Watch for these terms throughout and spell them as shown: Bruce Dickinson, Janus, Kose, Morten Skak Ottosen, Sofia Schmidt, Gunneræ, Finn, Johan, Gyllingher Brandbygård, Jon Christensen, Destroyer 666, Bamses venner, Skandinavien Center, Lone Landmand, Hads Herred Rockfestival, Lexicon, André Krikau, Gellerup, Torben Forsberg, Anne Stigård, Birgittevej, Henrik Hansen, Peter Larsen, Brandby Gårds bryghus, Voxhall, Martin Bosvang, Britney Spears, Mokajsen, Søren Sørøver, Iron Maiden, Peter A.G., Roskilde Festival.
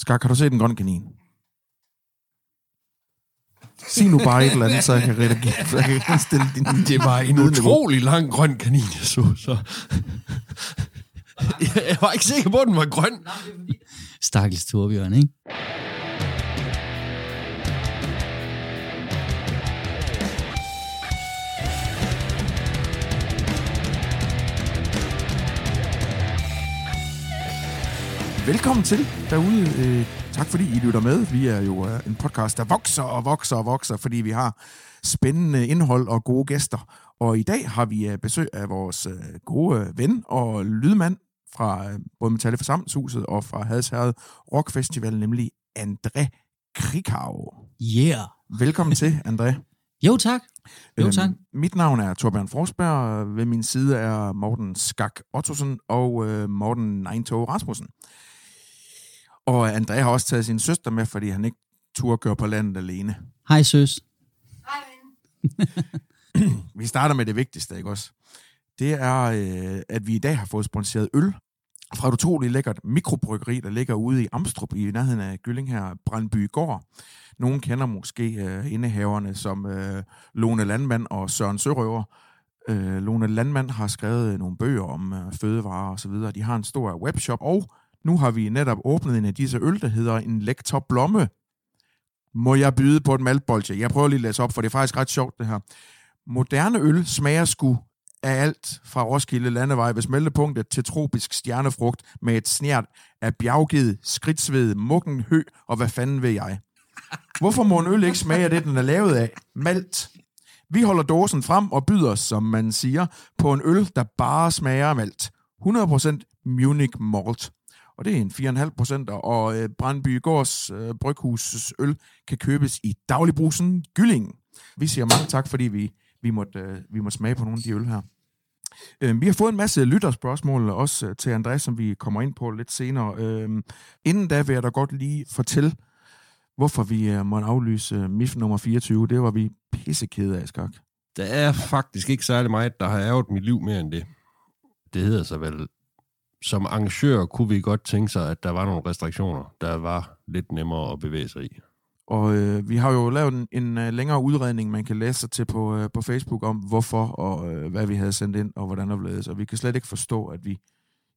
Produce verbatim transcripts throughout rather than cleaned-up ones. Skak, har du set en grøn kanin? Sig nu bare et eller andet, så jeg kan reagere. Det var en utrolig lang grøn kanin, jeg så. så. Jeg var ikke sikker på, at den var grøn. Stakkels Torbjørn, ikke? Velkommen til derude. Tak fordi I lytter med. Vi er jo en podcast, der vokser og vokser og vokser, fordi vi har spændende indhold og gode gæster. Og i dag har vi besøg af vores gode ven og lydmand fra både Metal i Forsamlingshuset og fra Hads Herred Rockfestival, nemlig André Krikau. Yeah! Velkommen til, André. Jo tak. Jo tak. Øhm, mit navn er Torben Forsberg, ved min side er Morten Skak Ottosen og øh, Morten Neintog Rasmussen. Og André har også taget sin søster med, fordi han ikke turde køre på landet alene. Hej søs. Hej. Vi starter med det vigtigste, ikke også? Det er, øh, at vi i dag har fået sponsoreret øl fra et utroligt lækkert mikrobryggeri, der ligger ude i Amstrup i nærheden af Gyllingher Brandbygård. Gård. Nogle kender måske øh, indehaverne som øh, Lone Landmand og Søren Sørøver. Øh, Lone Landmand har skrevet nogle bøger om øh, fødevarer og så videre. De har en stor webshop, og nu har vi netop åbnet en af disse øl, der hedder en lektor blomme. Må jeg byde på et maltbolje? Jeg prøver lige at læse op, for det er faktisk ret sjovt det her. Moderne øl smager sgu af alt fra Roskilde Landevej ved smeltepunktet til tropisk stjernefrugt med et snert af bjergged, skridtsved, mukken, hø og hvad fanden ved jeg. Hvorfor må en øl ikke smage af det, den er lavet af? Malt. Vi holder dåsen frem og byder, som man siger, på en øl, der bare smager af malt. hundrede procent Munich Malt. Og det er en fire komma fem procent, og Brandby Gårds bryghus øl kan købes i dagligbrusen Gyllingen. Vi siger mange tak, fordi vi, vi, måtte, vi måtte smage på nogle af de øl her. Vi har fået en masse lytterspørgsmål også til André, som vi kommer ind på lidt senere. Inden da vil jeg da godt lige fortælle, hvorfor vi måtte aflyse M I F nummer fireogtyve. Det var vi pissekede af, Skak. Der er faktisk ikke særlig meget, der har ærget mit liv mere end det. Det hedder så vel... Som arrangør kunne vi godt tænke sig, at der var nogle restriktioner, der var lidt nemmere at bevæge sig i. Og øh, vi har jo lavet en, en uh, længere udredning, man kan læse sig til på, uh, på Facebook, om hvorfor og uh, hvad vi havde sendt ind, og hvordan der blev ledet. Og vi kan slet ikke forstå, at vi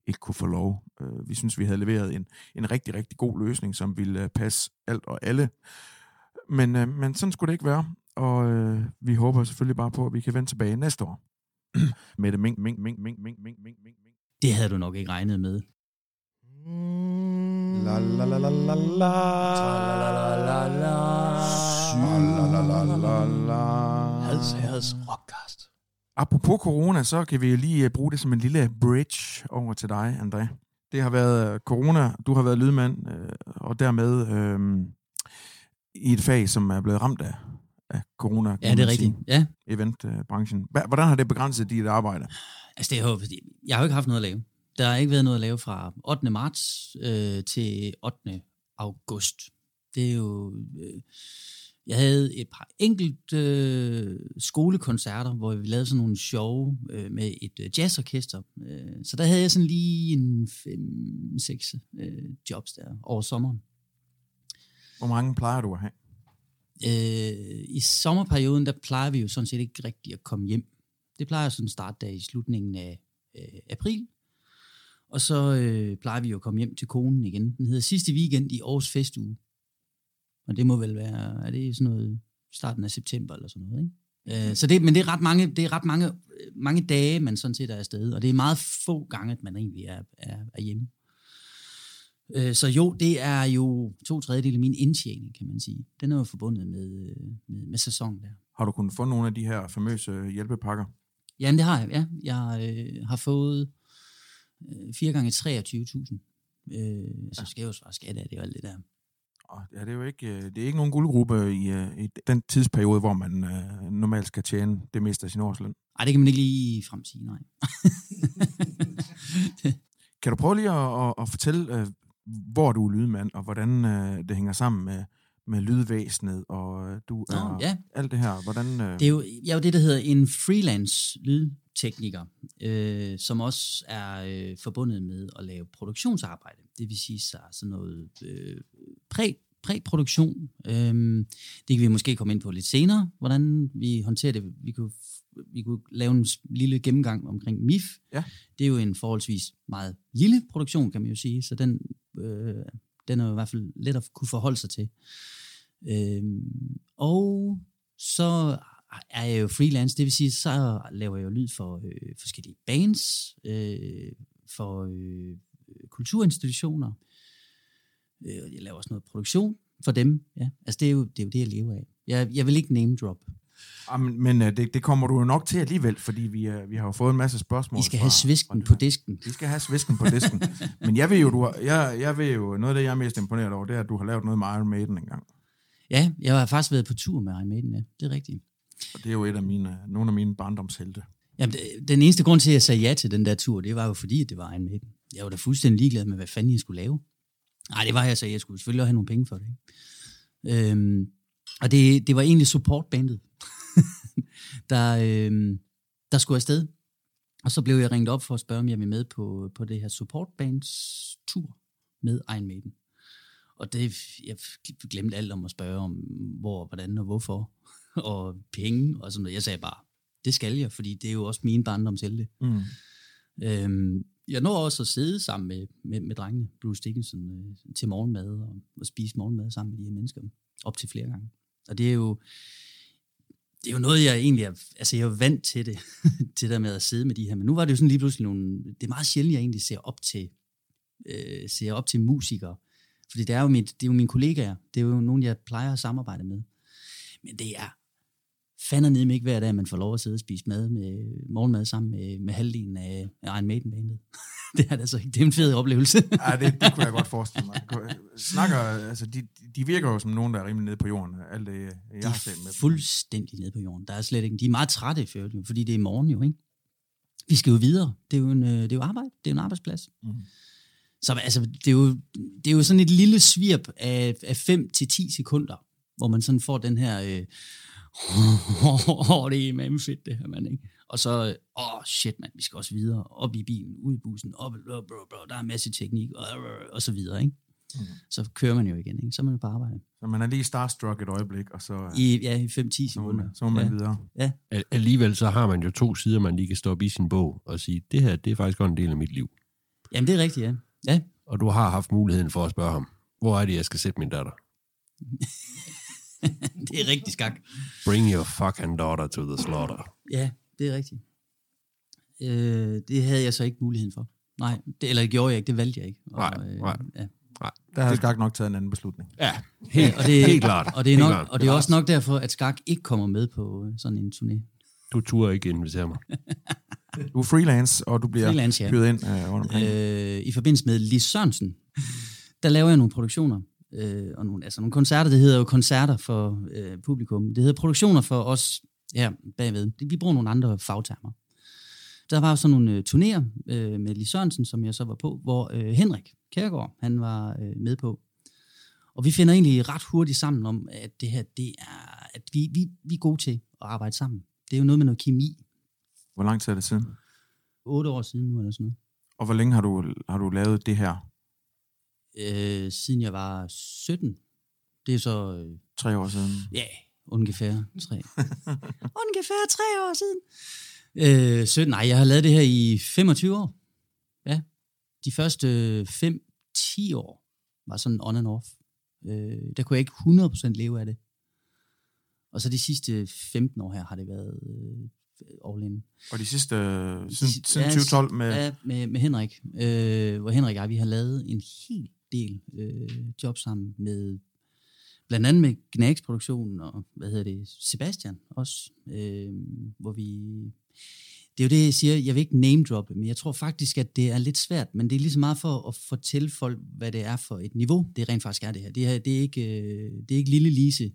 ikke kunne få lov. Uh, vi synes, vi havde leveret en, en rigtig, rigtig god løsning, som ville uh, passe alt og alle. Men, uh, men sådan skulle det ikke være. Og uh, vi håber selvfølgelig bare på, at vi kan vende tilbage næste år. Med det mink, mink, mink, mink, mink, mink, mink, mink. Det havde du nok ikke regnet med. La la la la la la. Hads Herreds Rockcast. Apropos corona, så kan vi jo lige bruge det som en lille bridge over til dig, André. Det har været corona, du har været lydmand, og dermed øhm, i et fag, som er blevet ramt af, af corona. Ja, det er rigtigt. Ja. Eventbranchen. Hvordan har det begrænset dit arbejde? Altså, det er jo, jeg har jo ikke haft noget at lave. Der har ikke været noget at lave fra ottende marts øh, til ottende august. Det er jo... Øh, jeg havde et par enkelte øh, skolekoncerter, hvor vi lavede sådan nogle sjove øh, med et øh, jazzorkester. Øh, så der havde jeg sådan lige en fem, seks øh, jobs der over sommeren. Hvor mange plejer du at have? Øh, I sommerperioden, der plejer vi jo sådan set ikke rigtig at komme hjem. Det plejer sådan at starte der i slutningen af øh, april. Og så øh, plejer vi jo at komme hjem til konen igen. Den hedder sidste weekend i års festuge. Og det må vel være, er det sådan noget starten af september eller sådan noget, ikke? Øh, så det, men det er ret, mange, det er ret mange, mange dage, man sådan set er afsted. Og det er meget få gange, at man egentlig er, er, er hjemme. Øh, så jo, det er jo to tredjedel af min indtjening, kan man sige. Den er jo forbundet med, med, med sæsonen der. Har du kunnet få nogle af de her famøse hjælpepakker? Jamen, det har jeg, ja. Jeg øh, har fået øh, fire gange treogtyve tusind. Øh, altså ja. Skæves var skat af det og alt det der. Ja, det er jo ikke, det er ikke nogen guldgruppe i, i den tidsperiode, hvor man øh, normalt skal tjene det meste af sin årsløn. Nej, det kan man ikke lige fremsige, nej. Kan du prøve lige at, at, at fortælle, øh, hvor du er lydmand, og hvordan øh, det hænger sammen med... med lydvæsenet, og du er oh, ja. alt det her. Hvordan, øh... det er jo, jeg er jo det, der hedder en freelance lydtekniker, øh, som også er øh, forbundet med at lave produktionsarbejde. Det vil sige så sådan noget øh, præ- præproduktion. Øhm, det kan vi måske komme ind på lidt senere, hvordan vi håndterer det. Vi kunne, vi kunne lave en lille gennemgang omkring M I F. Ja. Det er jo en forholdsvis meget lille produktion, kan man jo sige, så den, øh, den er i hvert fald let at kunne forholde sig til. Øhm, og så er jeg jo freelance, det vil sige, så laver jeg jo lyd for øh, forskellige bands, øh, for øh, kulturinstitutioner. Jeg laver også noget produktion for dem. Ja. Altså, det er, jo, det er jo det, jeg lever af. Jeg, jeg vil ikke name drop. Jamen, men det, det kommer du jo nok til alligevel, fordi vi, vi har jo fået en masse spørgsmål. I skal fra, have svisken på disken. I skal have svisken på disken. Men jeg ved jo, du har, jeg, jeg ved jo, noget af det, jeg er mest imponeret over, det er, at du har lavet noget med Iron Maiden engang. Ja, jeg har faktisk været på tur med Iron Maiden, ja. Det er rigtigt. Og det er jo et af mine, nogle af mine barndomshelte. Jamen, den eneste grund til, at jeg sagde ja til den der tur, det var jo fordi, at det var Iron Maiden. Jeg var da fuldstændig ligeglad med, hvad fanden jeg skulle lave. Nej, det var jeg, så jeg skulle selvfølgelig have nogle penge for det. Ikke? Øhm, og det, det var egentlig supportbandet, der, øhm, der skulle afsted. Og så blev jeg ringet op for at spørge, om jeg ville med på, på det her supportbands tur med Iron Maiden. Og det, jeg glemte alt om at spørge om, hvor, hvordan og hvorfor, og penge og sådan noget. Jeg sagde bare, det skal jeg, fordi det er jo også mine barndomshelte. Mm. Øhm, Jeg når også at sidde sammen med, med, med drengene, Bruce Dickinson, øh, til morgenmad og, og spise morgenmad sammen med de her mennesker, op til flere gange. Og det er jo, det er jo noget, jeg egentlig er, altså jeg er vant til det, til der med at sidde med de her, men nu var det jo sådan lige pludselig nogle, det er meget sjældent, jeg egentlig ser op til, øh, ser op til musikere, fordi det er jo, mit, det er jo mine kollegaer, det er jo nogen, jeg plejer at samarbejde med, men det er fandernede mig ikke hver dag, man får lov at sidde og spise mad med, morgenmad sammen med, med halvdelen af Iron Maiden-bandet. Det er altså ikke, det er en fed oplevelse. Ja, det, det kunne jeg godt forestille mig. Snakker, altså, de, de virker jo som nogen, der er rimelig nede på jorden. Alt det, jeg de har set med. De er fuldstændig nede på jorden. Der er slet ikke, de er meget trætte, fordi det er morgen jo, ikke? Vi skal jo videre. Det er jo, en, det er jo arbejde. Det er jo en arbejdsplads. Mm. Så altså, det er, jo, det er jo sådan et lille svirp af, af fem til ti sekunder, hvor man sådan får den her... Øh, det er meget fedt det her, mand, ikke? Og så, åh oh, shit, mand, vi skal også videre, op i bilen, ud i bussen, op, blå, blå, blå, der er en masse teknik, og, og så videre, ikke? Mm. Så kører man jo igen, ikke? Så er man jo på arbejde. Så man er lige starstruck et øjeblik, og så... I, ja, i fem til ti sekunder. Så er man ja. videre. Ja. Alligevel så har man jo to sider, man lige kan stoppe i sin bog og sige, det her, det er faktisk godt en del af mit liv. Jamen, det er rigtigt, ja. ja. Og du har haft muligheden for at spørge ham, hvor er det, jeg skal sætte min datter? Det er rigtig skak. Bring your fucking daughter to the slaughter. Ja, det er rigtigt. Øh, det havde jeg så ikke muligheden for. Nej, det, eller det gjorde jeg ikke, det valgte jeg ikke. Og, nej, nej, øh, ja. nej. Der har skak nok taget en anden beslutning. Ja, helt, ja, og det, helt klart. Og det er, nok, klart. Og det er også nok derfor, at skak ikke kommer med på sådan en turné. Du turde ikke invitere mig. Du er freelance, og du bliver freelance, ja. hyret ind øh, underkring. Øh, I forbindelse med Lis Sørensen, der laver jeg nogle produktioner. Øh, og nogle, altså nogle koncerter, det hedder jo koncerter for øh, publikum. Det hedder produktioner for os her bagved. Vi bruger nogle andre fagtermer. Der var jo sådan nogle øh, turnéer øh, med Lis Sørensen, som jeg så var på, hvor øh, Henrik Kirkegaard, han var øh, med på. Og vi finder egentlig ret hurtigt sammen om, at det her, det er, at vi, vi, vi er gode til at arbejde sammen. Det er jo noget med noget kemi. Hvor lang tid er det siden? Otte år siden nu, eller sådan noget. Og hvor længe har du, har du lavet det her? Øh, siden jeg var sytten. Det er så... Øh, tre år siden. Ja, ungefær tre. Ungefær tre år siden. Øh, sytten, nej, jeg har lavet det her i femogtyve år. Ja. De første fem til ti år var sådan on and off. Øh, der kunne jeg ikke hundrede procent leve af det. Og så de sidste femten år her har det været øh, all in. Og de sidste... Øh, siden, siden ja, tyve tolv med... Ja, med, med Henrik. Øh, hvor Henrik og jeg, vi har lavet en helt del øh, job sammen med blandt andet med Gnags produktionen og hvad hedder det Sebastian også, øh, hvor vi det er jo det jeg siger, jeg vil ikke name droppe, men jeg tror faktisk at det er lidt svært, men det er lige så meget for at fortælle folk hvad det er for et niveau det rent faktisk er det her. Det her det er ikke øh, det er ikke lille Lise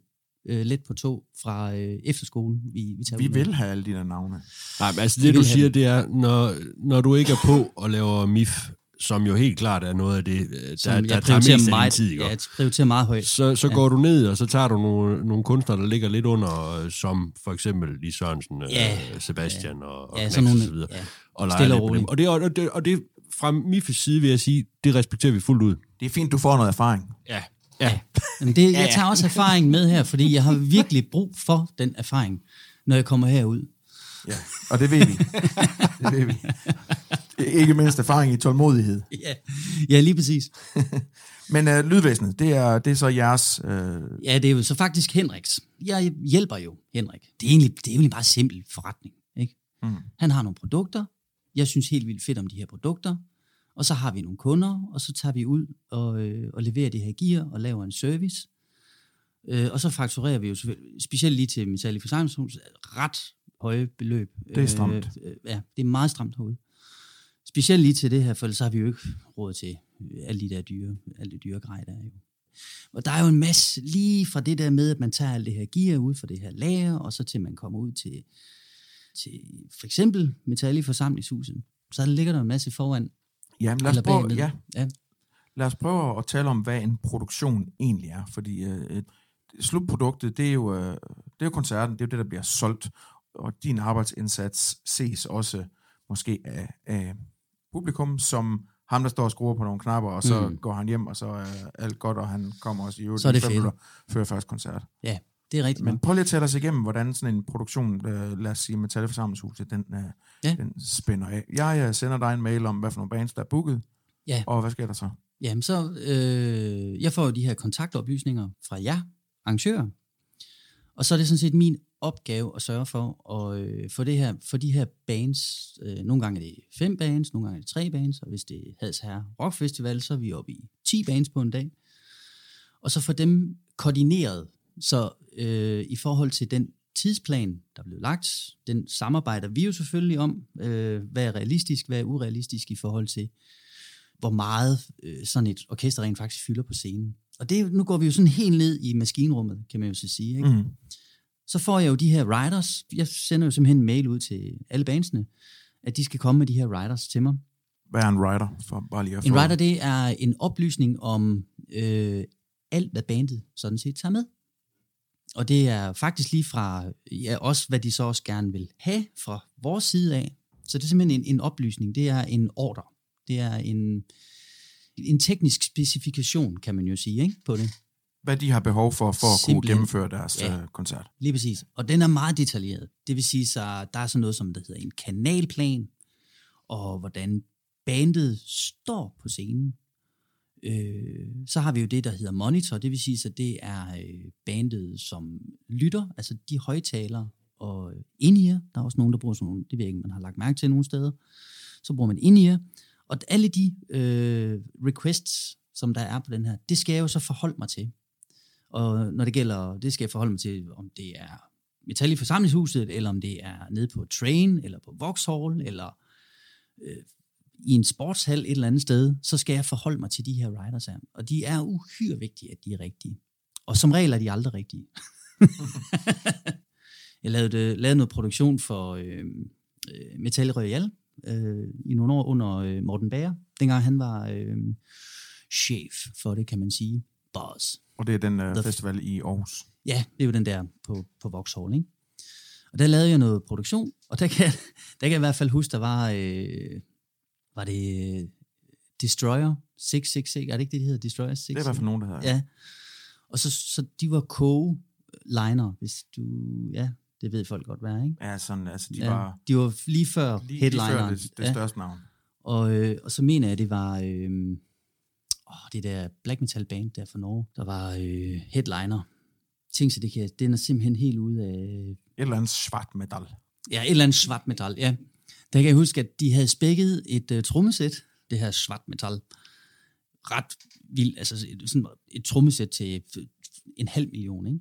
øh, let på tog fra øh, efterskolen. Vi vi, tager vi vil have alle de der navne. Nej, men altså det du siger det er når når du ikke er på og laver M I F, som jo helt klart er noget af det, der, der, der tager mest af din tid, ikke? Ja, jeg prioriterer meget højt. Så, så ja. går du ned, og så tager du nogle, nogle kunstnere, der ligger lidt under, som for eksempel Lis Sørensen, ja. Sebastian ja. og Gnags ja, og så videre. Ja. Og stille og roligt. Og det, og, det, og det fra M I F's side vil jeg sige, det respekterer vi fuldt ud. Det er fint, du får noget erfaring. Ja, ja, ja. Jamen det, jeg tager også erfaring med her, fordi jeg har virkelig brug for den erfaring, når jeg kommer herud. Ja, og det ved vi. Det ved vi. Ikke mindst erfaring i tålmodighed. Ja, ja lige præcis. Men øh, lydvæsenet, det er, det er så jeres... Øh... Ja, det er jo så faktisk Henriks. Jeg hjælper jo Henrik. Det er egentlig, det er egentlig bare en simpel forretning. Ikke? Mm. Han har nogle produkter. Jeg synes helt vildt fedt om de her produkter. Og så har vi nogle kunder, og så tager vi ud og, øh, og leverer det her gear og laver en service. Øh, og så fakturerer vi jo specielt lige til Metal i Forsamlingshuset ret høje beløb. Det er stramt. Øh, øh, ja, det er meget stramt herude. Specielt lige til det her, for så har vi jo ikke råd til alle de der dyre, alle de dyre grej, der er jo. Og der er jo en masse lige fra det der med, at man tager alt det her gear ud fra det her lager, og så til man kommer ud til, til for eksempel Metal i Forsamlingshuset. Så ligger der en masse foran. Jamen, lad os, prøve, ja. Ja. lad os prøve at tale om, hvad en produktion egentlig er. Fordi øh, slutproduktet, det er, jo, øh, det er jo koncerten, det er jo det, der bliver solgt. Og din arbejdsindsats ses også måske af, af publikum, som ham, der står og skruer på nogle knapper, og så mm. går han hjem, og så er alt godt, og han kommer også i øvrigt fem minutter før første koncert. Ja, det er rigtigt. Men prøv lige at tale os igennem, hvordan sådan en produktion, øh, lad os sige Metal Forsamlingshuset, den, øh, ja. den spænder af. Jeg, jeg sender dig en mail om, hvad for nogle bands, der er booket, ja. Og hvad sker der så? Jamen så, øh, jeg får jo de her kontaktoplysninger fra jer, arrangører, og så er det sådan set min opgave at sørge for at øh, få det her, for de her bands, øh, nogle gange er det fem bands, nogle gange er det tre bands, og hvis det er Hads Herred Rockfestival, så er vi oppe i ti bands på en dag, og så få dem koordineret, så øh, i forhold til den tidsplan, der blev lagt, den samarbejder vi jo selvfølgelig om, øh, hvad er realistisk, hvad er urealistisk i forhold til, hvor meget øh, sådan et orkester rent faktisk fylder på scenen. Og det, nu går vi jo sådan helt ned i maskinrummet, kan man jo så sige, ikke? Mm. Så får jeg jo de her riders. Jeg sender jo simpelthen en mail ud til alle bandsene, at de skal komme med de her riders til mig. Hvad er en rider? For, bare lige at en rider, det er en oplysning om øh, alt, hvad bandet sådan set tager med. Og det er faktisk lige fra, ja, også hvad de så også gerne vil have fra vores side af. Så det er simpelthen en, en oplysning. Det er en ordre. Det er en, en teknisk specifikation, kan man jo sige, ikke, på det. Hvad de har behov for, for at Simpelthen. kunne gennemføre deres ja, koncert. Lige præcis. Og den er meget detaljeret. Det vil sige, så der er sådan noget, som der hedder en kanalplan, og hvordan bandet står på scenen. Øh, så har vi jo det, der hedder monitor. Det vil sige, så det er bandet, som lytter, altså de højtalere og in-ear. Der er også nogen, der bruger sådan nogle, det ved jeg ikke, man har lagt mærke til nogle steder. Så bruger man in-ear. Og alle de øh, requests, som der er på den her, det skal jeg jo så forholde mig til. Og når det gælder, det skal jeg forholde mig til, om det er Metal i Forsamlingshuset, eller om det er nede på Train, eller på Voxhall, eller øh, i en sportshal et eller andet sted, så skal jeg forholde mig til de her riders her. Og de er uhyre vigtige, at de er rigtige. Og som regel er de aldrig rigtige. Jeg lavede, lavede noget produktion for øh, Metal Royal øh, i nogle år under øh, Morten Bager, dengang han var øh, chef for det, kan man sige. Boss. Og det er den uh, festival i Aarhus. Ja, det er jo den der på, på Voxhall, ikke? Og der lavede jeg noget produktion, og der kan jeg, der kan jeg i hvert fald huske, der var, øh, var det uh, Destroyer seks seks seks, er det ikke det, de hedder? Destroyer seks seks seks? Det er i hvert fald nogen, der hedder. Ja, og så, så de var co-liner, hvis du, ja, det ved folk godt, hvad er, ikke? Ja, sådan, altså de ja, var... De var lige før lige, headlineren. Lige før det, det ja. største navn. Og, øh, og så mener jeg, det var... Øh, Oh, det der black metal band der fra Norge, der var øh, headliner. Tænk så, det kan, den er simpelthen helt ude af... Et eller andet svart metal. Ja, et eller andet svart metal, ja. Der kan jeg huske, at de havde spækket et uh, trommesæt, det her svart metal. Ret vildt, altså sådan et trommesæt til en halv million, ikke?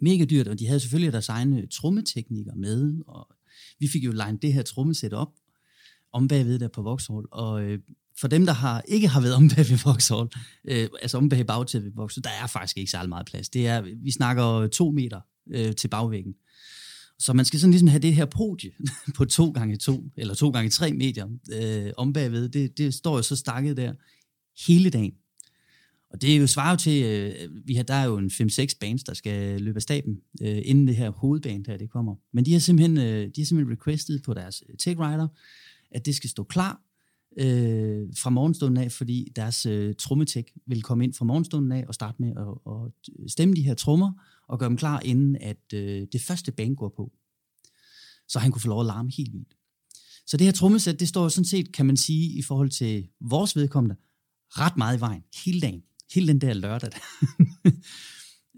Mega dyrt, og de havde selvfølgelig deres egne trommeteknikker med, og vi fik jo lined det her trommesæt op, om bagved der på Voxhall, og... Øh, For dem, der har, ikke har været omme bag ved Voxhall, øh, altså omme bag bagtæppet ved Voxhall, der er faktisk ikke særlig meget plads. Det er, vi snakker to meter øh, til bagvæggen. Så man skal sådan ligesom have det her podie på to gange to, eller to gange tre meter øh, omme bagved. Det, det står jo så stakket der hele dagen. Og det er jo svaret til, øh, vi har, der er jo en fem seks bands, der skal løbe af staben, øh, inden det her hovedband her, det kommer. Men de har simpelthen, øh, de har simpelthen requestet på deres tech rider, at det skal stå klar, øh, fra morgenstunden af, fordi deres øh, trommetek vil komme ind fra morgenstunden af og starte med at, at stemme de her trommer og gøre dem klar, inden at øh, det første band går på. Så han kunne få lov at larme helt vildt. Så det her trommesæt, det står sådan set, kan man sige, i forhold til vores vedkommende, ret meget i vejen, hele dagen. Hele den der lørdag.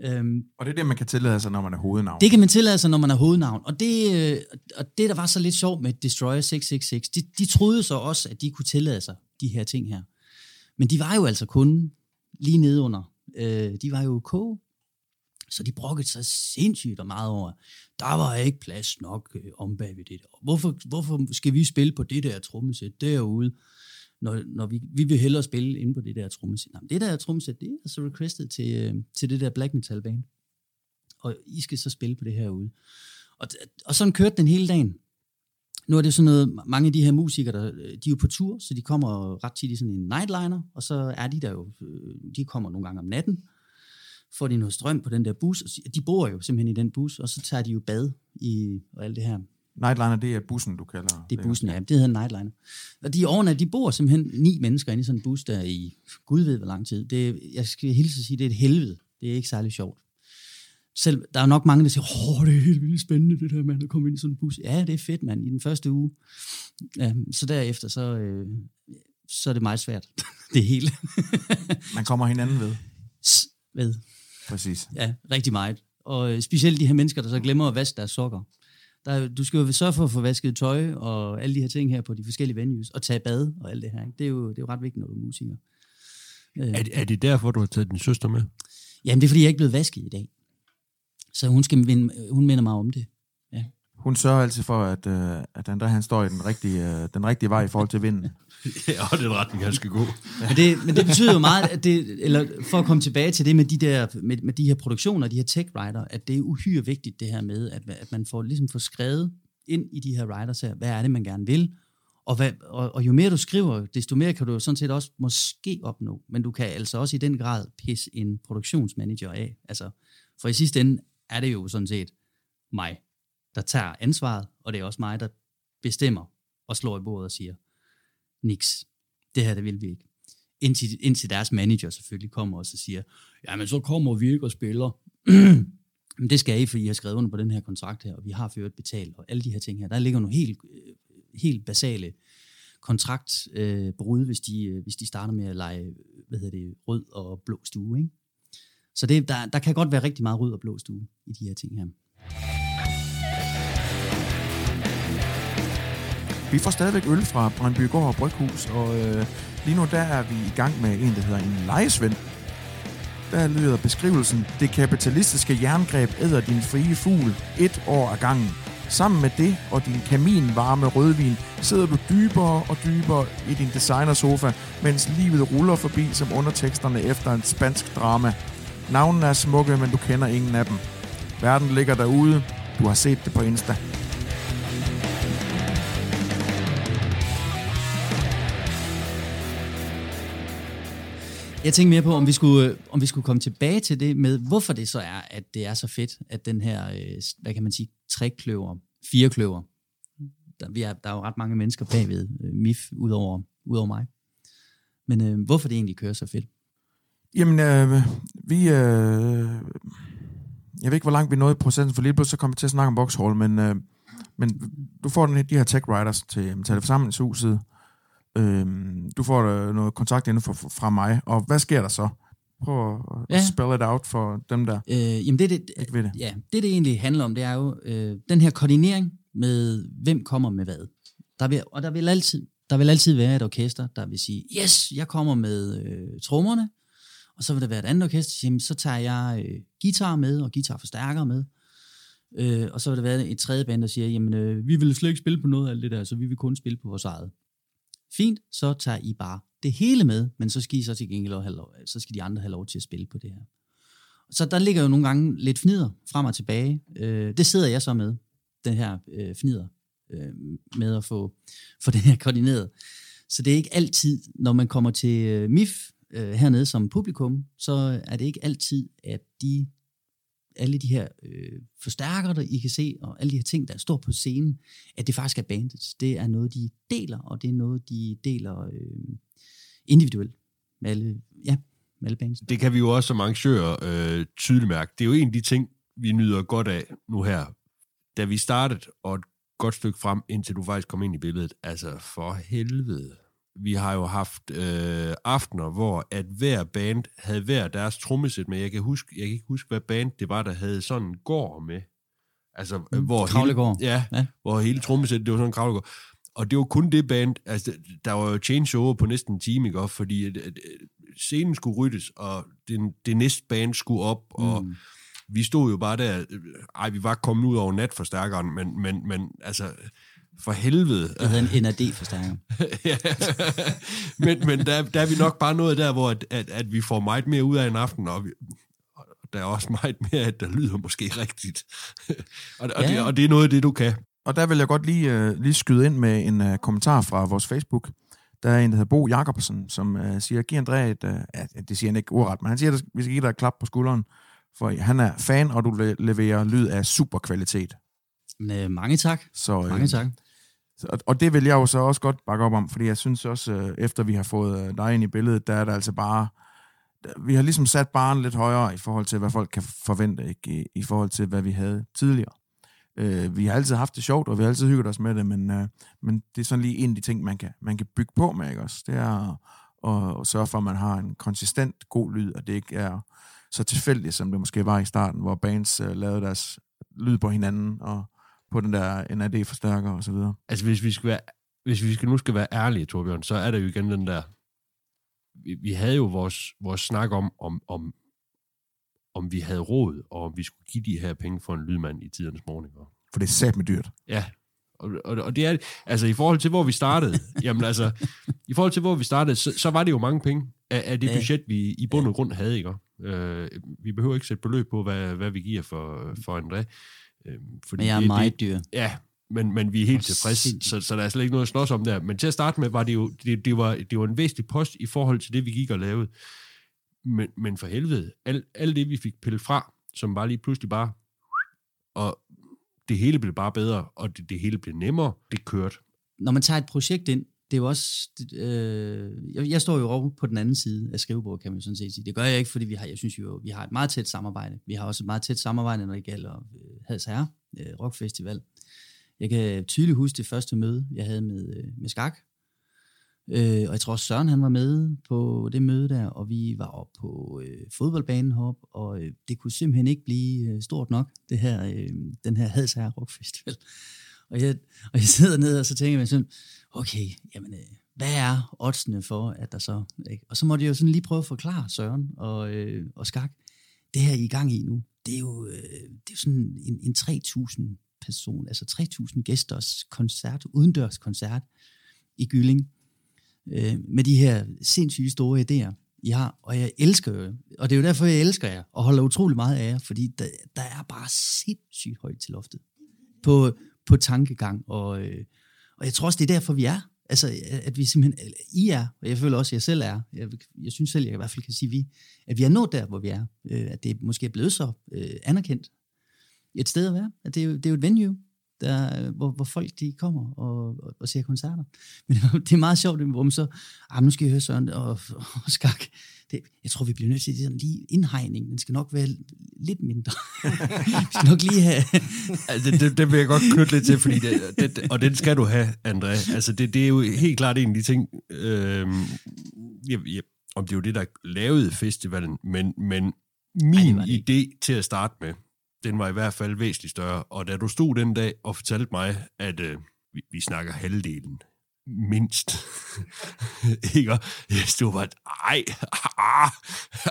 øhm, og det er det, man kan tillade sig, når man er hovednavn. Det kan man tillade sig, når man er hovednavn. Og det, øh, og det der var så lidt sjovt med Destroyer seks seks seks, de, de troede så også, at de kunne tillade sig de her ting her. Men de var jo altså kun lige nede under. Øh, de var jo koge, så de brokkede sig sindssygt og meget over. Der var ikke plads nok øh, om bag ved det der. Hvorfor, hvorfor skal vi spille på det der trommesæt derude? Når, når vi, vi vil hellere spille inde på det der trommesæt. Jamen, det der trommesæt, det er så requestet til, øh, til det der black metal band. Og I skal så spille på det herude. Og, og sådan kørte den hele dagen. Nu er det sådan noget, mange af de her musikere, der, de er jo på tur, så de kommer ret tit i sådan en nightliner, og så er de der jo, de kommer nogle gange om natten, får de noget strøm på den der bus, og de bor jo simpelthen i den bus, og så tager de jo bad i, og alt det her. Nightliner, det er bussen, du kalder? Det er bussen, ja. Det hedder Nightliner. Og de overnat, de bor simpelthen ni mennesker inde i sådan en bus, der i gud ved hvor lang tid. Det, jeg skal hilse at sige, det er et helvede. Det er ikke særlig sjovt. Selv, der er nok mange, der siger, åh, det er helt vildt spændende, det der mand, at komme ind i sådan en bus. Ja, det er fedt, mand, i den første uge. Ja, så derefter, så, øh, så er det meget svært, det hele. Man kommer hinanden ved. S- ved. Præcis. Ja, rigtig meget. Og specielt de her mennesker, der så glemmer at vaske deres sokker. Der, du skal jo sørge for at få vasket tøj og alle de her ting her på de forskellige venues, og tage bad og alt det her. Ikke? Det, er jo, det er jo ret vigtigt, når du er musiker. Er, er det derfor, du har taget din søster med? Jamen, det er, fordi jeg ikke er blevet vasket i dag. Så hun, skal vinde, hun minder mig om det. Ja. Hun sørger altid for, at, at André, han står i den rigtige, den rigtige vej i forhold til vinden. Ja, og den retning, han skal gå. Men det, men det betyder jo meget, at det, eller for at komme tilbage til det med de, der, med, med de her produktioner, de her tech-writer, at det er uhyre vigtigt det her med, at, at man får, ligesom får skrevet ind i de her writers her, hvad er det, man gerne vil. Og, hvad, og, og jo mere du skriver, desto mere kan du jo sådan set også måske opnå, men du kan altså også i den grad pisse en produktionsmanager af. Altså, for i sidste ende er det jo sådan set mig, der tager ansvaret, og det er også mig, der bestemmer og slår i bordet og siger, niks, det her, det vil vi ikke. Indtil, indtil deres manager selvfølgelig kommer og så siger, jamen så kommer vi ikke og spiller. Men det skal I, for I har skrevet under på den her kontrakt her, og vi har ført betalt, og alle de her ting her. Der ligger nogle helt, helt basale kontraktbrud, øh, hvis, de, hvis de starter med at lege, hvad hedder det, rød og blå stue. Ikke? Så det, der, der kan godt være rigtig meget rød og blå stue i de her ting her. Vi får stadigvæk øl fra Brandby Gård bryghus, og øh, lige nu der er vi i gang med en, der hedder en lejesvend. Der lyder beskrivelsen, det kapitalistiske jerngreb æder din frie fugl et år ad gangen. Sammen med det og din kaminvarme rødvin sidder du dybere og dybere i din designersofa, mens livet ruller forbi som underteksterne efter en spansk drama. Navnene er smukke, men du kender ingen af dem. Verden ligger derude. Du har set det på Insta. Jeg tænkte mere på, om vi skulle, om vi skulle komme tilbage til det med, hvorfor det så er, at det er så fedt, at den her, hvad kan man sige, trekløver, firekløver, der, vi er, der er jo ret mange mennesker bagved M I F, ud over, ud over mig. Men øh, hvorfor det egentlig kører så fedt? Jamen, øh, vi... Øh, jeg ved ikke, hvor langt vi nåede i processen, for lige pludselig så kom vi til at snakke om Voxhall, men, øh, men du får den, de her tech writers til Metal Forsamlingshuset. Du får noget kontakt inden for, fra mig, og hvad sker der så? Prøv at ja. spell it out for dem der. Øh, jamen det, det, ikke ved det. Ja, det det egentlig handler om, det er jo øh, den her koordinering med, hvem kommer med hvad. Der vil, og der vil, altid, der vil altid være et orkester, der vil sige, yes, jeg kommer med øh, trommerne, og så vil der være et andet orkester, jamen, så tager jeg øh, guitar med, og guitarforstærker med. Øh, og så vil der være et tredje band, der siger, jamen øh, vi vil slet ikke spille på noget af det der, så vi vil kun spille på vores eget. Fint, så tager I bare det hele med, men så skal I så til gengæld have lov, så skal de andre have lov til at spille på det her. Så der ligger jo nogle gange lidt fnider frem og tilbage. Øh, det sidder jeg så med, den her øh, fnider, øh, med at få, få det her koordineret. Så det er ikke altid, når man kommer til øh, M I F øh, hernede som publikum, så er det ikke altid, at de alle de her øh, forstærkere, der I kan se, og alle de her ting, der står på scenen, at det faktisk er bandets. Det er noget, de deler, og det er noget, de deler øh, individuelt med alle, ja, med alle bands. Det kan vi jo også som arrangører øh, tydeligt mærke. Det er jo en af de ting, vi nyder godt af nu her. Da vi startede, og et godt stykke frem, indtil du faktisk kom ind i billedet, altså for helvede. Vi har jo haft øh, aftener, hvor at hver band havde hver deres trommesæt med. Jeg kan huske, jeg kan ikke huske, hvad band det var, der havde sådan en gård med. Altså, mm, hvor kravlegård. Hele, ja, ja, hvor hele trommesættet, det var sådan en kravlegård. Og det var kun det band, altså der var jo change over på næsten en time, ikke? Fordi at, at scenen skulle ryddes, og det, det næste band skulle op, og mm. vi stod jo bare der, ej, vi var kommet ud over natforstærkeren, men, men, men altså... For helvede. Jeg havde en N R D-forstærker. Ja. Men, men der, der er vi nok bare noget der, hvor at, at, at vi får meget mere ud af en aften, og, vi, og der er også meget mere, at der lyder måske rigtigt. og, og, ja. det, og det er noget af det, du kan. Og der vil jeg godt lige, uh, lige skyde ind med en uh, kommentar fra vores Facebook. Der er en, der hedder Bo Jacobsen, som uh, siger, giv André et... Uh, ja, det siger han ikke ordret, men han siger, at vi skal give dig et klap på skulderen, for han er fan, og du le- leverer lyd af superkvalitet. Men, mange tak. Så, uh, mange tak. Og det vil jeg jo så også godt bakke op om, fordi jeg synes også, efter vi har fået dig ind i billedet, der er der altså bare... Vi har ligesom sat barren lidt højere i forhold til, hvad folk kan forvente, ikke? I forhold til, hvad vi havde tidligere. Vi har altid haft det sjovt, og vi har altid hygget os med det, men, men det er sådan lige en af de ting, man kan, man kan bygge på med, ikke også? Det er at, at sørge for, at man har en konsistent god lyd, og det ikke er så tilfældigt, som det måske var i starten, hvor bands lavede deres lyd på hinanden, og... på den der N A D-forstærker og så videre. Altså, hvis vi, skal være, hvis vi skal, nu skal være ærlige, Torbjørn, så er der jo igen den der... Vi, vi havde jo vores, vores snak om, om, om, om vi havde råd, og om vi skulle give de her penge for en lydmand i tidernes morgen. For det er satme dyrt. Ja, og, og, og det er... Altså, i forhold til, hvor vi startede, jamen altså, i forhold til, hvor vi startede, så, så var det jo mange penge af, af det budget, vi i bund og grund havde, ikke? Øh, vi behøver ikke sætte beløb på, hvad, hvad vi giver for, for André. Fordi men jeg er meget dyr. Ja, men, men vi er helt tilfredse, så, så der er slet ikke noget at slås om der. Men til at starte med, var det jo det, det var, det var en væsentlig post i forhold til det, vi gik og lavede. Men, men for helvede, alt al det, vi fik pillet fra, som var lige pludselig bare, og det hele blev bare bedre, og det, det hele blev nemmere, det kørte. Når man tager et projekt ind, det er jo også... Øh, jeg, jeg står jo over på den anden side af skrivebordet, kan man sådan set sige. Det gør jeg ikke, fordi vi har, jeg synes jo, vi har et meget tæt samarbejde. Vi har også et meget tæt samarbejde, når det gælder Hads Herred Rockfestival. Jeg kan tydeligt huske det første møde, jeg havde med, med Skak. Øh, og jeg tror også Søren, han var med på det møde der, og vi var oppe på øh, fodboldbanen heroppe, og øh, det kunne simpelthen ikke blive øh, stort nok, det her, øh, den her Hads Herred Rockfestival. Og jeg, og jeg sidder ned og så tænker jeg sådan, okay, jamen, hvad er oddsene for, at der så... Ikke? Og så måtte jeg jo sådan lige prøve at forklare Søren og, øh, og Skak, det her I er i gang i nu, det er jo, øh, det er jo sådan en, en tre tusind person, altså tre tusind gæsters koncert, udendørs koncert i Gylling, øh, med de her sindssygt store idéer, I har, og jeg elsker jo, og det er jo derfor, jeg elsker jer, og holder utrolig meget af jer, fordi der, der er bare sindssygt højt til loftet på... på tankegang, og, øh, og jeg tror også, det er derfor, vi er. Altså, at vi simpelthen, I er, og jeg føler også, at jeg selv er, jeg, jeg synes selv, jeg i hvert fald kan sige, at vi, at vi er nået der, hvor vi er. Øh, at det måske er blevet så øh, anerkendt et sted at være. At det, det er jo et venue, der, hvor, hvor folk de kommer og, og, og ser koncerter. Men det er meget sjovt, hvor man så, ah, nu skal jeg høre Søren og, og Skak. Det, jeg tror, vi bliver nødt til det sådan lige indhegning. Den skal nok være lidt mindre. Vi skal nok lige have... altså, det, det vil jeg godt knytte lidt til, fordi det, det, og den skal du have, André. Altså, det, det er jo helt klart en af de ting, øh, jeg, jeg, om det er jo det, der lavede festivalen, men, men min Ej, idé ikke. Til at starte med, den var i hvert fald væsentligt større. Og da du stod den dag og fortalte mig, at øh, vi, vi snakker halvdelen, mindst. Ikke? Jeg stod bare, ej,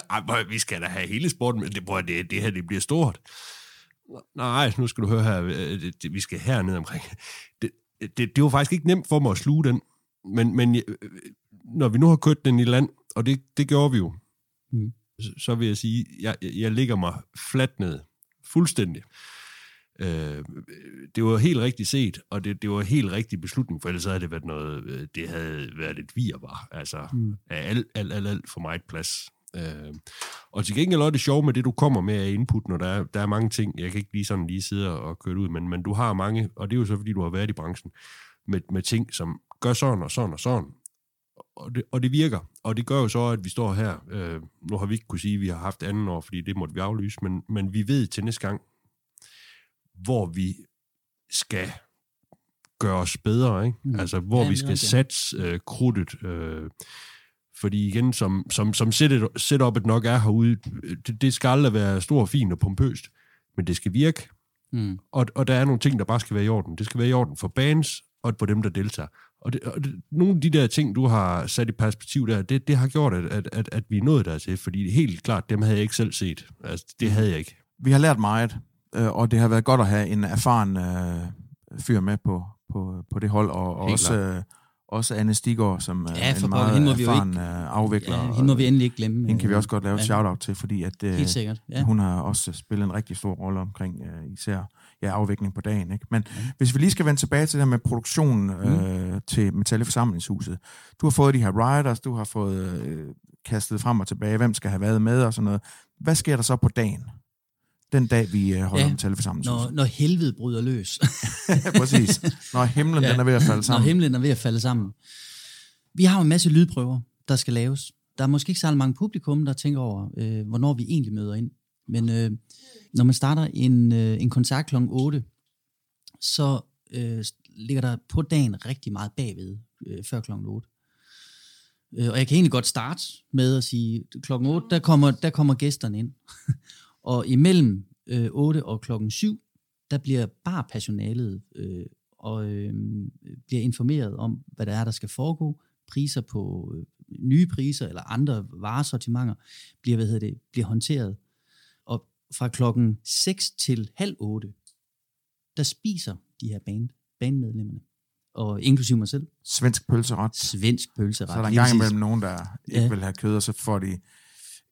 ah, ah, vi skal da have hele sporten, men det, det, det her det bliver stort. Nej, nu skal du høre her, det, det, vi skal hernede omkring. Det, det, det var faktisk ikke nemt for mig at sluge den, men, men når vi nu har kørt den i land, og det, det gjorde vi jo, mm. så, så vil jeg sige, jeg, jeg ligger mig fladt ned, fuldstændig. Det var helt rigtigt set, og det, det var helt rigtig beslutning, for ellers havde det været noget, det havde været et virvar, altså mm. alt, alt, alt, alt for meget plads. Og til gengæld er det sjovt med det, du kommer med af input, når der er, der er mange ting. Jeg kan ikke lige sådan lige sidde og køre det ud, men, men du har mange, og det er jo så, fordi du har været i branchen, med, med ting, som gør sådan og sådan og sådan. Og det, og det virker. Og det gør jo så, at vi står her. Øh, nu har vi ikke kunne sige, at vi har haft anden år, fordi det måtte vi aflyse, men, men vi ved til næste gang, hvor vi skal gøre os bedre, ikke? Mm. Altså, hvor ja, vi skal okay. satse øh, krudtet. Øh, fordi igen, som, som, som setupet nok er herude, det, det skal aldrig være stor, fint og pompøst, men det skal virke. Mm. Og, og der er nogle ting, der bare skal være i orden. Det skal være i orden for bands og for dem, der deltager. Og, det, og det, nogle af de der ting, du har sat i perspektiv der, det, det har gjort, at, at, at, at vi er nået dertil, fordi helt klart, dem havde jeg ikke selv set. Altså, det havde jeg ikke. Vi har lært meget, og det har været godt at have en erfaren øh, fyr med på, på, på det hold, og, og også, øh, også Anne Stigård, som ja, er en meget erfaren ikke, afvikler. Ja, hende må vi endelig ikke glemme. Hende kan vi også godt lave et ja. shout-out til, fordi at, øh, helt sikkert, ja. Hun har også spillet en rigtig stor rolle omkring øh, især ja, afvikling på dagen. Ikke? Men ja. Hvis vi lige skal vende tilbage til det her med produktionen øh, mm. til Metal i Forsamlingshuset. Du har fået de her riders, du har fået øh, kastet frem og tilbage, hvem skal have været med og sådan noget. Hvad sker der så på dagen? Den dag, vi holder ja, Metal i Forsamlingshuset. Når, når helvede bryder løs. Præcis. Når himlen ja. den er ved at falde sammen. Når himlen er ved at falde sammen. Vi har en masse lydprøver, der skal laves. Der er måske ikke så mange publikum, der tænker over, øh, hvornår vi egentlig møder ind. Men øh, når man starter en, øh, en koncert klokken otte, så øh, ligger der på dagen rigtig meget bagved, øh, før klokken otte. Øh, og jeg kan egentlig godt starte med at sige, klokken otte, der kommer, der kommer gæsterne ind. Og imellem øh, otte og klokken syv, der bliver barpersonalet øh, og øh, bliver informeret om, hvad der er, der skal foregå. Priser på øh, nye priser eller andre varesortimenter bliver, hvad hedder det, bliver håndteret. Og fra klokken seks til halv otte, der spiser de her band, bandmedlemmerne. Og inklusive mig selv. Svensk pølseret. Svensk pølseret. Så er der en gang imellem nogen, der ikke ja. vil have kød, og så får de...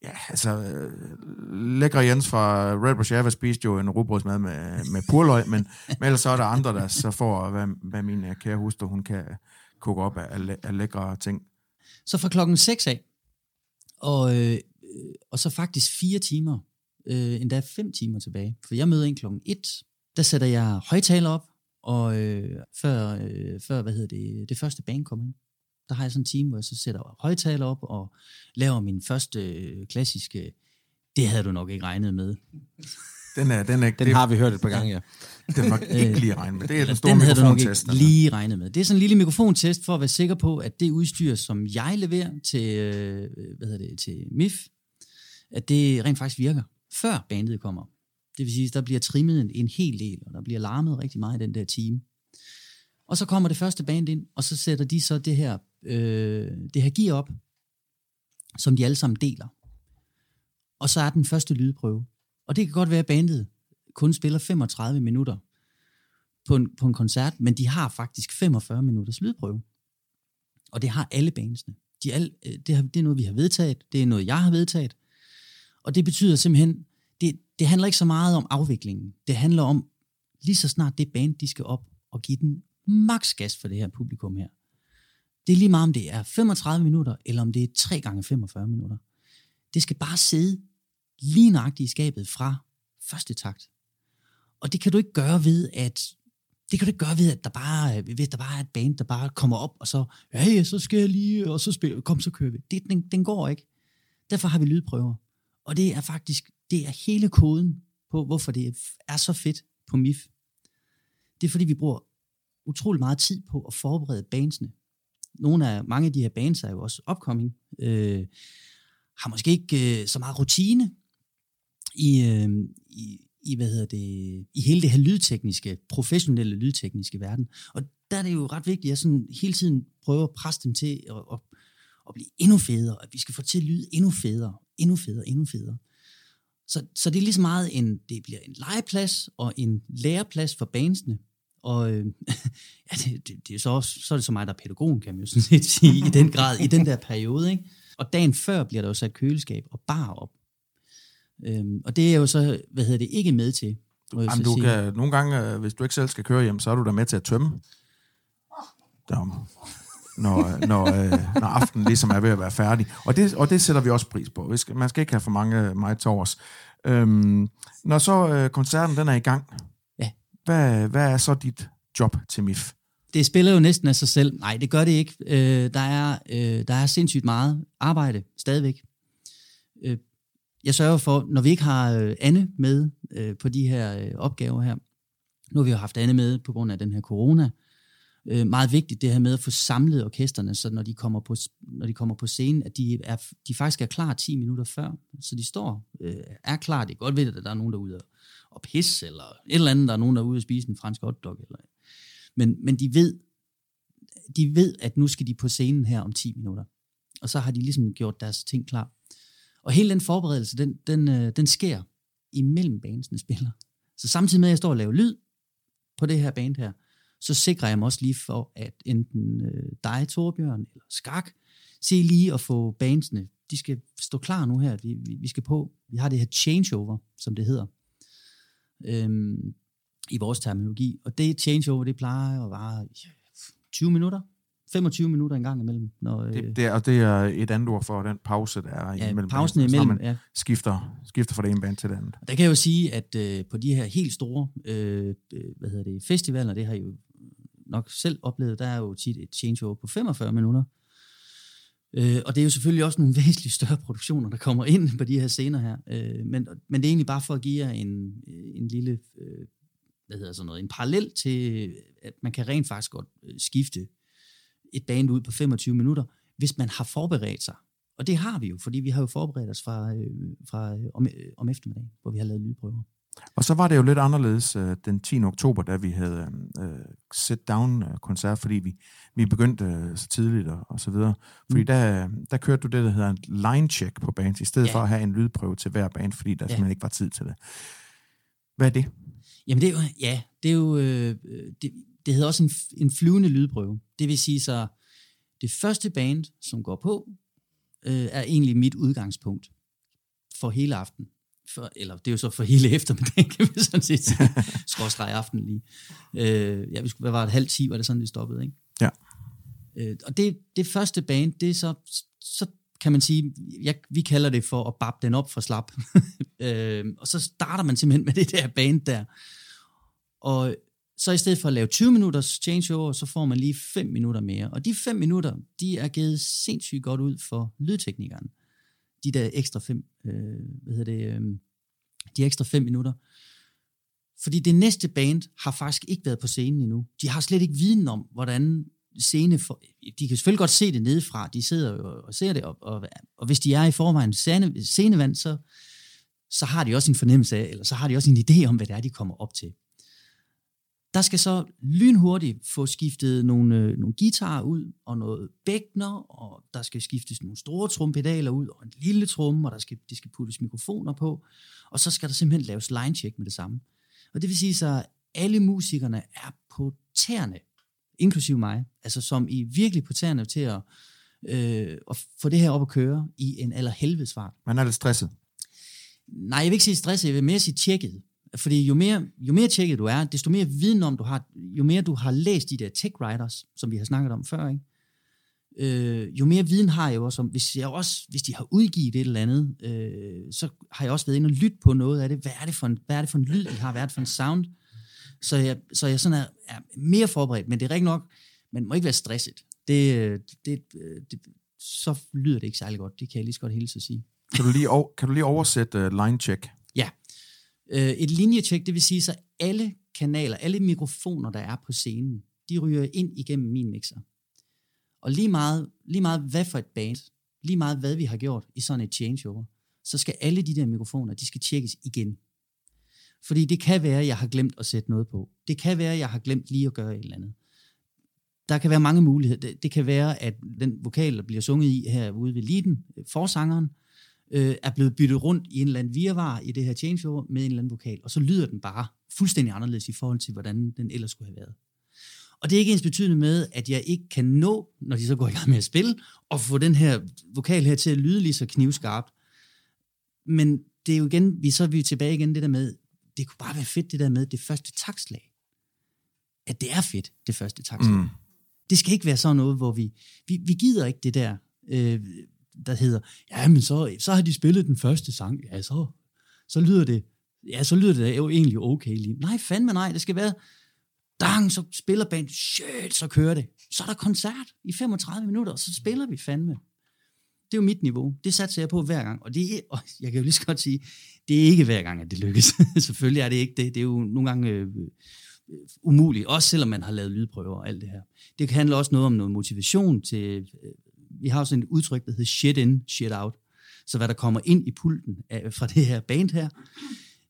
Ja, altså, lækre Jens fra Red Rochava spiste jo en rugbrødsmad med, med purløg, men, men ellers så er der andre, der så får, hvad, hvad min kære hustru, hun kan koge op af, af, af lækre ting. Så fra klokken seks af, og, øh, og så faktisk fire timer, øh, endda fem timer tilbage, for jeg møder en klokken et, der sætter jeg højtaler op, og øh, før, øh, før, hvad hedder det, det første band kommer ind. Der har jeg sådan en time, hvor jeg så sætter højtaler op og laver min første klassiske, det havde du nok ikke regnet med. Den, er, den, er, den det, har vi hørt et par gange, ja. Den var ikke lige regnet med. Det er den store den mikrofontest. Den havde du nok ikke lige regnet med. Det er sådan en lille mikrofontest for at være sikker på, at det udstyr, som jeg leverer til, hvad hedder det, til M I F, at det rent faktisk virker, før bandet kommer. Det vil sige, at der bliver trimmet en, en hel del, og der bliver larmet rigtig meget i den der time. Og så kommer det første band ind, og så sætter de så det her, øh, det her gear op, som de alle sammen deler. Og så er den første lydprøve. Og det kan godt være, at bandet kun spiller femogtredive minutter på en, på en koncert, men de har faktisk femogfyrre minutters lydprøve. Og det har alle bandsene. De alle, det, har, det er noget, vi har vedtaget. Det er noget, jeg har vedtaget. Og det betyder simpelthen, det, det handler ikke så meget om afviklingen. Det handler om, lige så snart det band, de skal op og give den maks gas for det her publikum her. Det er lige meget, om det er femogtredive minutter, eller om det er tre gange femogfyrre minutter. Det skal bare sidde lige nøjagtigt i skabet fra første takt. Og det kan du ikke gøre ved, at det kan du ikke gøre ved, at der bare, hvis der bare er et band, der bare kommer op, og så, ja, så skal jeg lige, og så spiller, kom, så kører vi. Det, den, den går ikke. Derfor har vi lydprøver. Og det er faktisk, det er hele koden på, hvorfor det er så fedt på M I F. Det er, fordi vi bruger utrolig meget tid på at forberede bandsene. Nogle af, mange af de her bands er jo også opkoming, øh, har måske ikke øh, så meget rutine i, øh, i, i, hvad hedder det, i hele det her lydtekniske, professionelle lydtekniske verden. Og der er det jo ret vigtigt, at jeg sådan hele tiden prøver at presse dem til at, at, at blive endnu federe, at vi skal få til at lyde endnu federe, endnu federe, endnu federe. Så, så det er lige så meget en, det bliver en legeplads og en læreplads for bandsene. Og øh, ja, det, det, det er så, også, så er det så mig, der er pædagogen, kan man jo sådan set sige, i den grad, i den der periode. Ikke? Og dagen før bliver der jo sat køleskab og bar op. Øhm, og det er jo så, hvad hedder det, ikke med til. Jamen, du sige. Kan nogle gange, hvis du ikke selv skal køre hjem, så er du der med til at tømme. Dom. når, når, øh, når aftenen ligesom er ved at være færdig. Og det, og det sætter vi også pris på. Man skal ikke have for mange mig til overs. Øhm, når så øh, koncerten den er i gang, ja. hvad, hvad er så dit job til M I F? Det spiller jo næsten af sig selv. Nej, det gør det ikke. Øh, der, er, øh, der er sindssygt meget arbejde stadigvæk. Øh, jeg sørger for, når vi ikke har øh, Anne med øh, på de her øh, opgaver her, nu har vi jo haft Anne med på grund af den her corona, øh, meget vigtigt det her med at få samlet orkesterne, så når de kommer på, når de kommer på scenen, at de, er, de faktisk er klar ti minutter før, så de står, øh, er klar. Det er godt ved, at der er nogen derude og pisse, eller et eller andet, der er nogen derude og spise en fransk hotdog, eller Men, men de, ved, de ved, at nu skal de på scenen her om ti minutter. Og så har de ligesom gjort deres ting klar. Og hele den forberedelse, den, den, den sker imellem bandsene spiller. Så samtidig med, at jeg står og laver lyd på det her band her, så sikrer jeg mig også lige for, at enten dig, Torbjørn, eller Skak, se lige at få bandsene. De skal stå klar nu her. Vi, vi, vi skal på. Vi har det her changeover, som det hedder. Øhm, i vores terminologi, og det changeover, det plejer at vare tyve minutter, femogtyve minutter en gang imellem. Når, det, det er, og det er et andet ord for den pause, der er ja, imellem, pausen bands, imellem, man ja. skifter, skifter fra det ene band til det andet. Der kan jeg jo sige, at øh, på de her helt store øh, hvad hedder det, festivaler, det har jeg jo nok selv oplevet, der er jo tit et changeover på femogfyrre minutter, øh, og det er jo selvfølgelig også nogle væsentligt større produktioner, der kommer ind på de her scener her, øh, men, men det er egentlig bare for at give jer en, en lille... Øh, hvad hedder sådan noget, en parallel til, at man kan rent faktisk godt skifte et band ud på femogtyve minutter, hvis man har forberedt sig. Og det har vi jo, fordi vi har jo forberedt os fra, fra om, om eftermiddagen, hvor vi har lavet lydprøver. Og så var det jo lidt anderledes den tiende oktober, da vi havde øh, sit-down-koncert, fordi vi, vi begyndte øh, så tidligt og, og så videre. Fordi mm. der, der kørte du det, der hedder en line-check på bands, i stedet ja. for at have en lydprøve til hver band, fordi der ja. simpelthen ikke var tid til det. Hvad er det? Jamen det er jo, ja, det er jo, øh, det, det hedder også en, en flyvende lydprøve. Det vil sige så, det første band, som går på, øh, er egentlig mit udgangspunkt for hele aften. For, eller det er jo så for hele eftermiddagen, kan vi sådan set sige. Skråstreg aften lige. Øh, ja, vi skulle, hvad var det, halv ti, var det sådan, det stoppede, ikke? Ja. Øh, og det, det første band, det er så, så kan man sige, jeg, vi kalder det for at bappe den op for slap. øh, og så starter man simpelthen med det der band der. Og så i stedet for at lave tyve minutters changeover, så får man lige fem minutter mere. Og de fem minutter, de er givet sindssygt godt ud for lydteknikeren. De der ekstra fem, øh, hvad hedder det, øh, de ekstra fem minutter. Fordi det næste band har faktisk ikke været på scenen endnu. De har slet ikke viden om, hvordan... Scene for, de kan selvfølgelig godt se det nedefra, de sidder jo og ser det op, og, og hvis de er i forvejen scenevant, så, så har de også en fornemmelse af, eller så har de også en idé om, hvad det er, de kommer op til. Der skal så lynhurtigt få skiftet nogle, nogle guitarer ud, og noget bækkener, og der skal skiftes nogle store trompedaler ud, og en lille tromme, og der skal, de skal puttes mikrofoner på, og så skal der simpelthen laves line-check med det samme. Og det vil sige så, at alle musikerne er på tæerne, inklusive mig, altså som I virkelig på tæerne til at, øh, at få det her op at køre i en allerhelvedes fart. Man er lidt stresset. Nej, jeg vil ikke sige stresset, jeg vil mere sige tjekket. Fordi jo mere, jo mere tjekket du er, desto mere viden om du har, jo mere du har læst de der tech writers, som vi har snakket om før, ikke? Øh, jo mere viden har jeg også om, hvis, jeg også, hvis de har udgivet et eller andet, øh, så har jeg også været inde og lytte på noget af det. Hvad er det for en, hvad er det for en lyd, de har, hvad er det for en sound? Så jeg, så jeg sådan er, er mere forberedt, men det er rigtig nok, man må ikke være stresset. Det, det, det, så lyder det ikke særlig godt, det kan jeg lige så godt hilse at sige. Kan du lige, kan du lige oversætte uh, line-check? Ja. Uh, et linje-check, det vil sige, så alle kanaler, alle mikrofoner, der er på scenen, de ryger ind igennem min mixer. Og lige meget, lige meget hvad for et band, lige meget hvad vi har gjort i sådan et changeover, så skal alle de der mikrofoner, de skal tjekkes igen. Fordi det kan være, at jeg har glemt at sætte noget på. Det kan være, at jeg har glemt lige at gøre et eller andet. Der kan være mange muligheder. Det, det kan være, at den vokal, der bliver sunget i herude ved leaden, forsangeren, øh, er blevet byttet rundt i en eller anden virvar i det her changeover med en eller anden vokal. Og så lyder den bare fuldstændig anderledes i forhold til, hvordan den ellers skulle have været. Og det er ikke ens betydende med, at jeg ikke kan nå, når de så går i gang med at spille, og få den her vokal her til at lyde lige så knivskarpt. Men det er jo igen, vi, så er vi tilbage igen det der med, det kunne bare være fedt det der med det første taktslag. At det er fedt, det første taktslag. Mm. Det skal ikke være sådan noget, hvor vi, vi, vi gider ikke det der, øh, der hedder, ja, men så, så har de spillet den første sang, ja, så, så lyder det, ja, så lyder det jo egentlig okay lige. Nej, fandme nej, det skal være, dang, så spiller band, shit, så kører det. Så er der koncert i femogtredive minutter, og så spiller vi fandme. Det er jo mit niveau. Det satser jeg på hver gang. Og, det, og jeg kan jo lige så godt sige, det er ikke hver gang, at det lykkes. Selvfølgelig er det ikke det. Det er jo nogle gange øh, øh, umuligt, også selvom man har lavet lydprøver og alt det her. Det handler også noget om noget motivation til... Øh, vi har jo sådan et udtryk, der hedder shit in, shit out. Så hvad der kommer ind i pulten af, fra det her band her,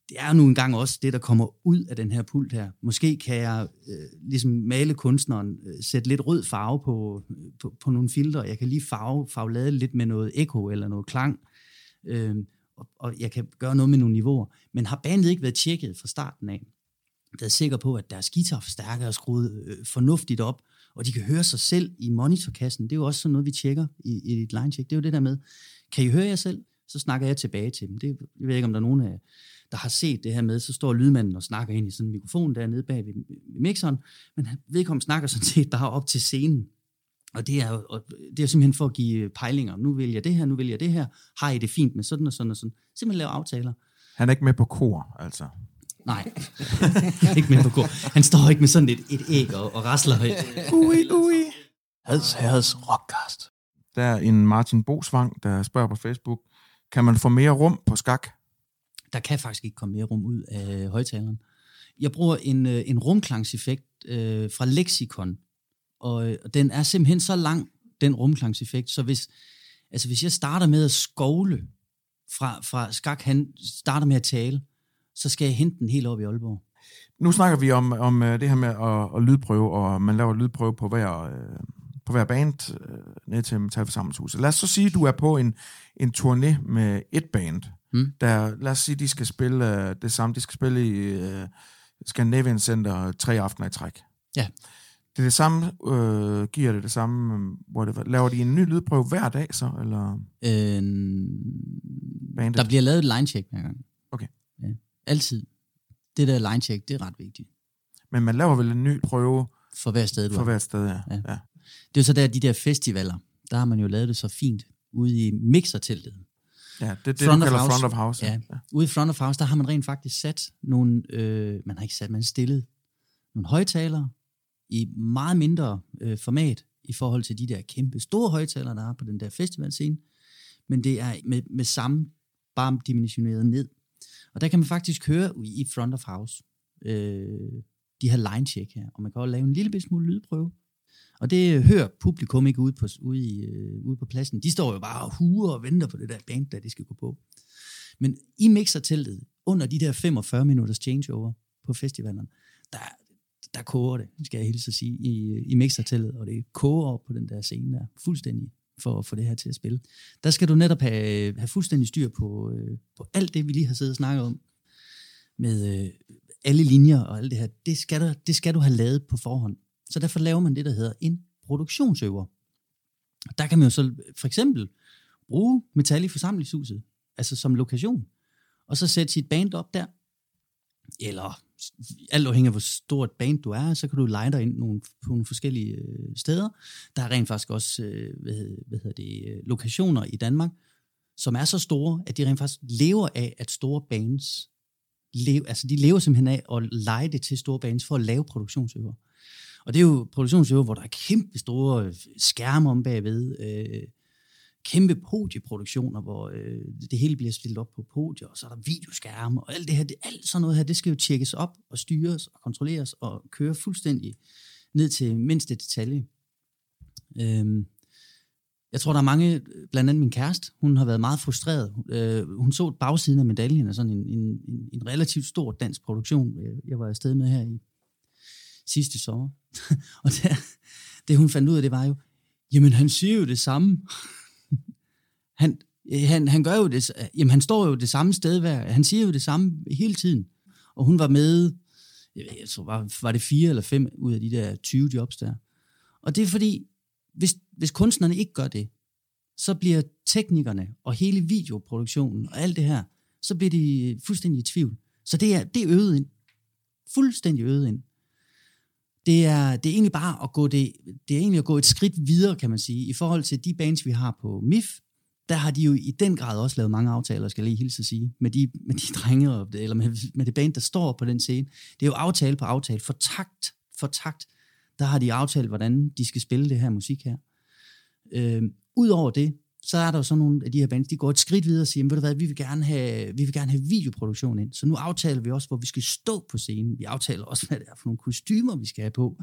det er jo nu engang også det, der kommer ud af den her pult her. Måske kan jeg øh, ligesom male kunstneren, øh, sætte lidt rød farve på, øh, på, på nogle filtre. Jeg kan lige farve, farvelade lidt med noget ekko eller noget klang, øh, og, og jeg kan gøre noget med nogle niveauer. Men har bandet ikke været tjekket fra starten af, der er sikker på, at deres guitarforstærker er skruet øh, fornuftigt op, og de kan høre sig selv i monitorkassen. Det er jo også sådan noget, vi tjekker i, i et line-check. Det er jo det der med, kan I høre jer selv? Så snakker jeg tilbage til dem. Det, jeg ved ikke, om der er nogen af jer, der har set det her med, så står lydmanden og snakker ind i sådan en mikrofon dernede bag ved mixeren, men vedkommende snakker sådan set bare op til scenen. Og det er jo det er simpelthen for at give pejlinger. Nu vælger jeg det her, nu vælger jeg det her. Har I det fint med sådan og sådan og sådan? Simpelthen lave aftaler. Han er ikke med på kor, altså? Nej, ikke med på kor. Han står ikke med sådan et, et æg og, og rasler. Ui, ui. Hads Herreds Rockcast. Der er en Martin Bosvang, der spørger på Facebook, kan man få mere rum på skak? Der kan faktisk ikke komme mere rum ud af højtaleren. Jeg bruger en, en rumklangseffekt øh, fra Lexicon, og, og den er simpelthen så lang, den rumklangseffekt, så hvis, altså hvis jeg starter med at skovle fra, fra skak, han starter med at tale, så skal jeg hente den helt op i Aalborg. Nu snakker vi om, om det her med at, at lydprøve, og man laver lydprøve på hver... Øh på hver band, øh, ned til Metal Forsamlingshuset. Lad os så sige, at du er på en, en turné med et band, mm. der, lad os sige, de skal spille øh, det samme, de skal spille i øh, Skandinavien Center tre aftener i træk. Ja. Det er det samme, øh, giver det det samme, hvor det, laver de en ny lydprøve hver dag så, eller? Øh, bandet? Der bliver lavet et line-check hver gang. Okay. Ja. Altid. Det der line-check, det er ret vigtigt. Men man laver vel en ny prøve? For hver sted, du For hver sted, ja. ja. ja. Det er så der, de der festivaler, der har man jo lavet det så fint, ude i mixerteltet. Ja, det er det, front du kalder front of house. Ja. Ja. Ude i front of house, der har man rent faktisk sat nogle, øh, man har ikke sat, man stillet nogle højtalere i meget mindre øh, format, i forhold til de der kæmpe store højtalere, der er på den der festivalscene. Men det er med, med samme, bare dimensioneret ned. Og der kan man faktisk høre i front of house, øh, de her line-check her, og man kan også lave en lille smule lydprøve. Og det hører publikum ikke ude på, ude, i, øh, ude på pladsen. De står jo bare og huger og venter på det der band, der de skal gå på. Men i mixerteltet, under de der femogfyrre minutters changeover på festivalen, der, der koger det, skal jeg hilse at sige, i, i mixerteltet. Og det koger op på den der scene der, fuldstændig, for at få det her til at spille. Der skal du netop have, have fuldstændig styr på, øh, på alt det, vi lige har siddet og snakket om, med øh, alle linjer og alt det her. Det skal, der, det skal du have lavet på forhånd. Så derfor laver man det, der hedder en produktionsøver. Der kan man jo så for eksempel bruge Metal i Forsamlingshuset, altså som lokation, og så sætte sit band op der, eller alt afhængig af, hvor stort band du er, så kan du lege dig ind nogle, på nogle forskellige øh, steder. Der er rent faktisk også øh, hvad hedder, hvad hedder det, lokationer i Danmark, som er så store, at de rent faktisk lever af, at store bands, lever, altså de lever simpelthen af at lege det til store bands for at lave produktionsøver. Og det er jo produktionsøver, hvor der er kæmpe store skærme om bagved, øh, kæmpe podieproduktioner, hvor øh, det hele bliver stillet op på podier, og så er der videoskærme, og alt det her, det, alt sådan noget her, det skal jo tjekkes op, og styres, og kontrolleres, og køre fuldstændig ned til mindste detalje. Øhm, jeg tror, der er mange, blandt andet min kæreste, hun har været meget frustreret. Øh, hun så bagsiden af medaljen af sådan en, en, en relativt stor dansk produktion, jeg var afsted med her i sidste sommer. Og der, det hun fandt ud af, det var jo, jamen han siger jo det samme. han, han, han gør jo det, jamen han står jo det samme sted hver, han siger jo det samme hele tiden. Og hun var med, jeg tror, var, var det fire eller fem ud af de der tyve jobs der. Og det er fordi, hvis, hvis kunstnerne ikke gør det, så bliver teknikerne og hele videoproduktionen og alt det her, så bliver de fuldstændig i tvivl. Så det er, det er øvet ind. Fuldstændig øvet ind. Det er, det er egentlig bare at gå, det, det er egentlig at gå et skridt videre, kan man sige. I forhold til de bands, vi har på M I F, der har de jo i den grad også lavet mange aftaler, skal jeg lige hilse at sige, med de, med de drenge, eller med, med det band, der står på den scene. Det er jo aftale på aftale, for takt, for takt, der har de aftalt, hvordan de skal spille det her musik her. Øh, Udover det, så er der jo sådan nogle af de her bands, de går et skridt videre og siger, ved du hvad, vi vil gerne have, vi vil gerne have videoproduktion ind, så nu aftaler vi også, hvor vi skal stå på scenen. Vi aftaler også, hvad det er for nogle kostymer, vi skal have på.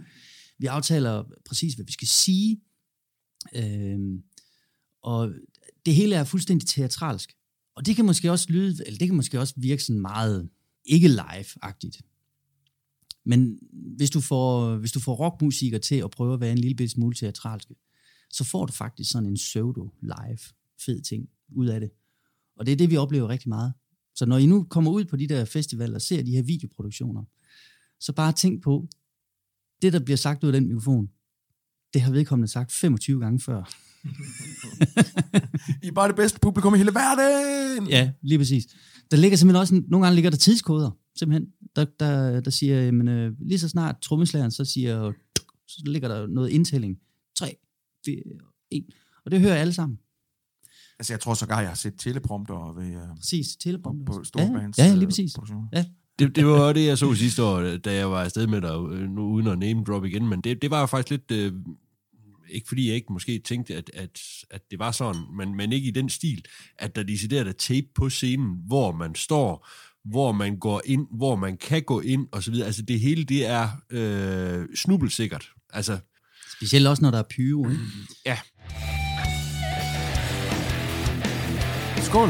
Vi aftaler præcis, hvad vi skal sige. Øh, og det hele er fuldstændig teatralsk. Og det kan måske også lyde, eller det kan måske også virke sådan meget ikke live-agtigt. Men hvis du får, hvis du får rockmusikere til at prøve at være en lille smule teatralske, så får du faktisk sådan en pseudo-live fed ting ud af det. Og det er det, vi oplever rigtig meget. Så når I nu kommer ud på de der festivaler og ser de her videoproduktioner, så bare tænk på, det der bliver sagt ud af den mikrofon, det har vedkommende sagt femogtyve gange før. I er bare det bedste publikum i hele verden! Ja, lige præcis. Der ligger simpelthen også, nogle gange ligger der tidskoder, simpelthen. Der, der, der siger, men øh, lige så snart trommeslageren, så siger, så ligger der noget indtælling. Tre, en. Og det hører alle sammen. Altså jeg tror sågar, jeg har set teleprompter ved, uh, præcis, teleprompter på, på Storbands. Ja, ja, lige præcis. Ja. Det, det var også det, jeg så sidste år, da jeg var afsted med dig, nu uden at name drop igen, men det, det var faktisk lidt, uh, ikke fordi jeg ikke måske tænkte, at, at, at det var sådan, men, men ikke i den stil, at der decideret tape på scenen, hvor man står, hvor man går ind, hvor man kan gå ind, og så videre. Altså det hele, det er uh, snubelsikkert. Altså specielt også, når der er pyro, ikke? Ja. Skål.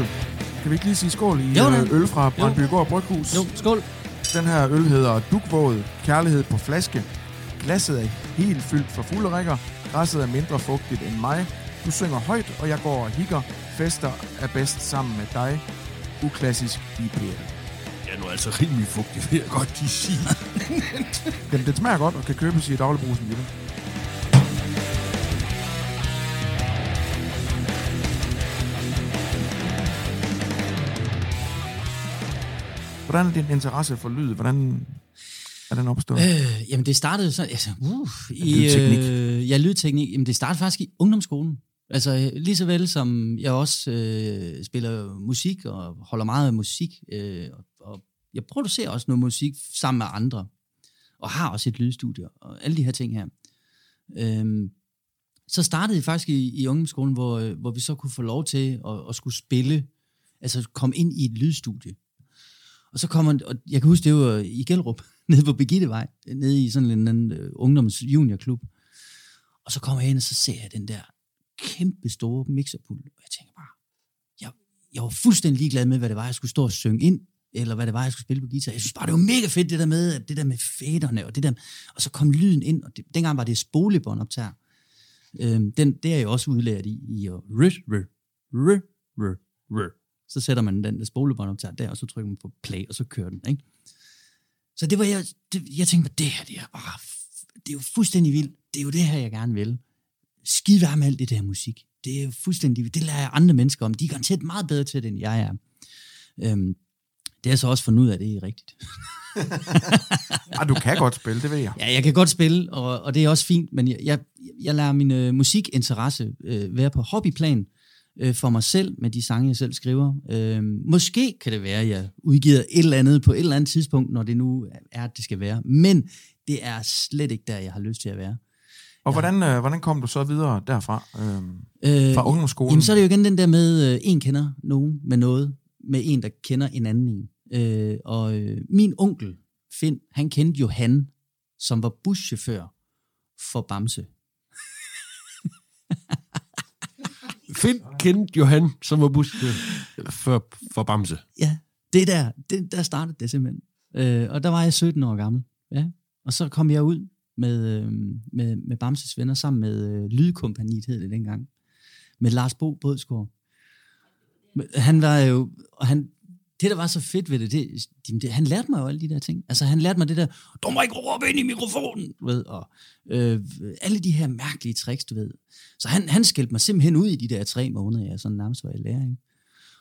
Kan vi ikke lige sige skål i jo, øh, øl fra Brandby Gård bryghus? Jo, skål. Den her øl hedder Dugvåget, kærlighed på flaske. Glasset er helt fyldt for fulde rækker. Græsset er mindre fugtigt end mig. Du synger højt, og jeg går og hikker. Fester er bedst sammen med dig. Uklassisk I P A. Den er nu altså rimelig fugtig, vil jeg godt lige sige. Jamen, den smager godt og kan købes i dagligbrusen i det. Hvordan er din interesse for lyd? Hvordan er den opstået? Øh, jamen, det startede sådan... Altså, uh, i, lydteknik. Øh, ja, lydteknik. Jamen, det startede faktisk i ungdomsskolen. Altså, lige så vel som jeg også øh, spiller musik og holder meget af musik. Øh, og jeg producerer også noget musik sammen med andre. Og har også et lydstudie og alle de her ting her. Øh, så startede jeg faktisk i, i ungdomsskolen, hvor, hvor vi så kunne få lov til at, at skulle spille. Altså, komme ind i et lydstudie. Og så kommer, og jeg kan huske, det var i Gellerup, nede på Birgittevej, nede i sådan en, en, en ungdomsjuniorklub. Og så kommer jeg ind, og så ser jeg den der kæmpe store mixerpult, og jeg tænker bare, jeg, jeg var fuldstændig ligeglad med, hvad det var, jeg skulle stå og synge ind, eller hvad det var, jeg skulle spille på guitar. Jeg synes bare, det var mega fedt, det der med, det der med fæderne, og det der, og så kom lyden ind, og det, dengang var det spolebåndoptager. Øhm, den, det er jeg også udlært i, i at r-r-r-r-r-r. Så sætter man den der spolebåndoptager der, og så trykker man på play, og så kører den, ikke? Så det var jeg, det, jeg tænkte, det her, det er bare, det er jo fuldstændig vildt. Det er jo det her, jeg gerne vil. Skide være med alt det der musik. Det er fuldstændig vildt. Det lærer jeg andre mennesker om. De er garanteret meget bedre til det, end jeg er. Øhm, det er så også fundet ud af, det er rigtigt. Ah, du kan godt spille, det ved jeg. Ja, jeg kan godt spille, og, og det er også fint, men jeg, jeg, jeg lader min øh, musikinteresse øh, være på hobbyplan, for mig selv, med de sange, jeg selv skriver. Øh, måske kan det være, at jeg udgiver et eller andet på et eller andet tidspunkt, når det nu er, at det skal være. Men det er slet ikke der, jeg har lyst til at være. Og hvordan, øh, hvordan kom du så videre derfra? Øh, øh, fra ungdomsskolen? Jamen, så er det jo igen den der med, øh, en kender nogen med noget, med en, der kender en anden. Øh, og øh, min onkel, Finn, han kendte Johan, som var buschauffør for Bamse. Finn kendte Johan, som var buschauffør for, for Bamse. Ja, det der, det, der startede det simpelthen. Øh, og der var jeg sytten år gammel. Ja. Og så kom jeg ud med, med, med Bamses venner, sammen med øh, Lydkompaniet, hed det dengang. Med Lars Bo Bådsgaard. Han var jo... Og han, det, der var så fedt ved det, det, det, han lærte mig jo alle de der ting. Altså, han lærte mig det der, du må ikke råbe ind i mikrofonen, du ved, og øh, alle de her mærkelige tricks, du ved. Så han, han skældte mig simpelthen ud i de der tre måneder, jeg sådan nærmest var i læring.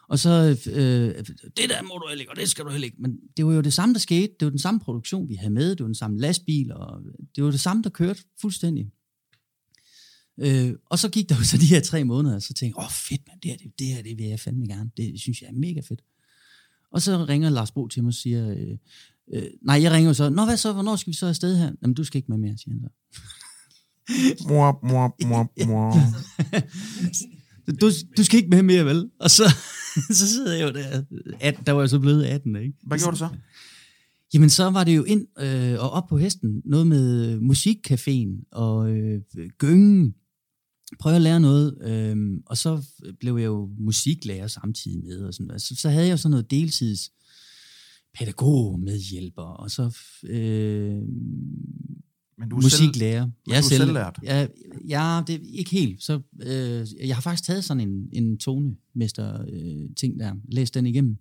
Og så, øh, det der må du heller ikke, og det skal du heller ikke. Men det var jo det samme, der skete. Det var den samme produktion, vi havde med. Det var den samme lastbil, og det var det samme, der kørte fuldstændig. Øh, og så gik der jo så de her tre måneder, og så tænkte jeg, åh fedt, man, det her, det, det her, det vil jeg fandme gerne. Det synes jeg er mega fedt. Og så ringer Lars Bo til mig og siger, øh, øh, nej, jeg ringer jo så, nå hvad så, hvornår skal vi så afsted her? Jamen, du skal ikke med mere, siger han så. Mwap, mwap, mwap, mwap. Du, du skal ikke med mere, vel? Og så, så sidder jeg jo der. atten, der var jeg så blevet atten, ikke? Hvad gjorde du så? Jamen, så var det jo ind øh, og op på hesten. Noget med musikcaféen og øh, gyngen. Prøv at lære noget. Øh, og så blev jeg jo musiklærer samtidig med. Og sådan, så, så havde jeg jo sådan noget deltids pædagog medhjælper. Og så... Øh, Men du er musiklærer. Selv, jeg du er selvlært. Ja, ja, det er ikke helt. Så, øh, jeg har faktisk taget sådan en, en tonemester-ting øh, der. Læst den igennem.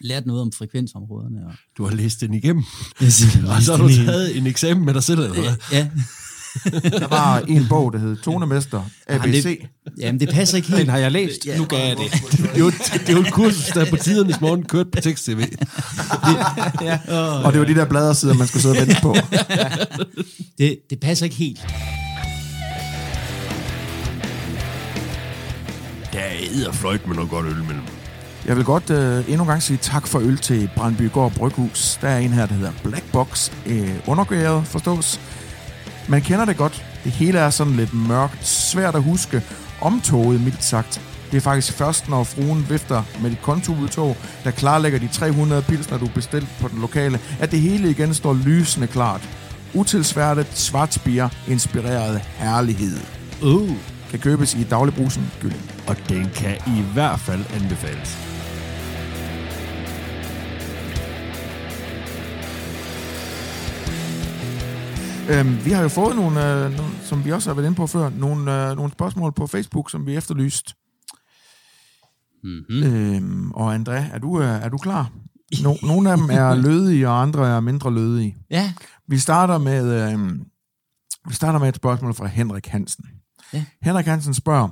Lært noget om frekvensområderne. Og... Du har læst den igennem? Og så har du taget en eksamen med dig selv, eller hvad? Ja. Der var en bog, der hed Tonemester A B C. Jamen, det passer ikke helt. Den har jeg læst. Ja. Nu gør jeg det. Det er jo et kursus, der på tidernes morgen kørte på tekst-tv. Det, ja. Og det var de der bladersider, man skulle sidde og vente på. Ja. Det, det passer ikke helt. Der hedder fløjt med noget godt øl mellem. Jeg vil godt øh, endnu en gang sige tak for øl til Brandby Gård bryghus. Der er en her, der hedder Black Box. Øh, undergøret, forstås. Man kender det godt. Det hele er sådan lidt mørkt, svært at huske, omtoget mildt sagt. Det er faktisk først, når fruen vifter med dit kontoudtog, der klarlægger de tre hundrede pilsner, du bestilte på den lokale, at det hele igen står lysende klart. Utilsværtet svartbier inspireret herlighed. Uh. Kan købes i dagligbrusen Gylling. Og den kan i hvert fald anbefales. Øhm, vi har jo fået nogle, øh, nogle, som vi også har været inde på før, nogle, øh, nogle spørgsmål på Facebook, som vi efterlyst. Mm-hmm. Øhm, og André, er du, øh, er du klar? No, nogle af dem er lødige, og andre er mindre lødige. Ja. Vi starter med, øh, vi starter med et spørgsmål fra Henrik Hansen. Ja. Henrik Hansen spørger,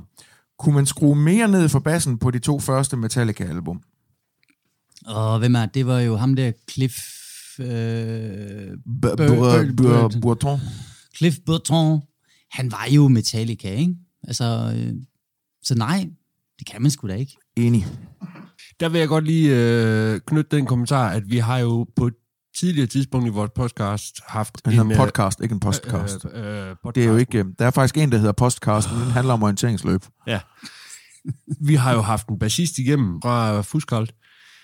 kunne man skrue mere ned for bassen på de to første Metallica-album? Og hvem er det? Det var jo ham der, Cliff... Burton. Cliff Burton, han var jo Metallica, ikke? Altså, øh, så nej, det kan man sgu da ikke. Enig. Der vil jeg godt lige øh, knytte den kommentar, at vi har jo på et tidligere tidspunkt i vores podcast haft en... en podcast, øh, ikke en postcast. Øh, øh, podcast. Det er jo ikke... Der er faktisk en, der hedder postcast, men den handler om orienteringsløb. Ja. Vi har jo haft en bassist igennem fra Fuskold,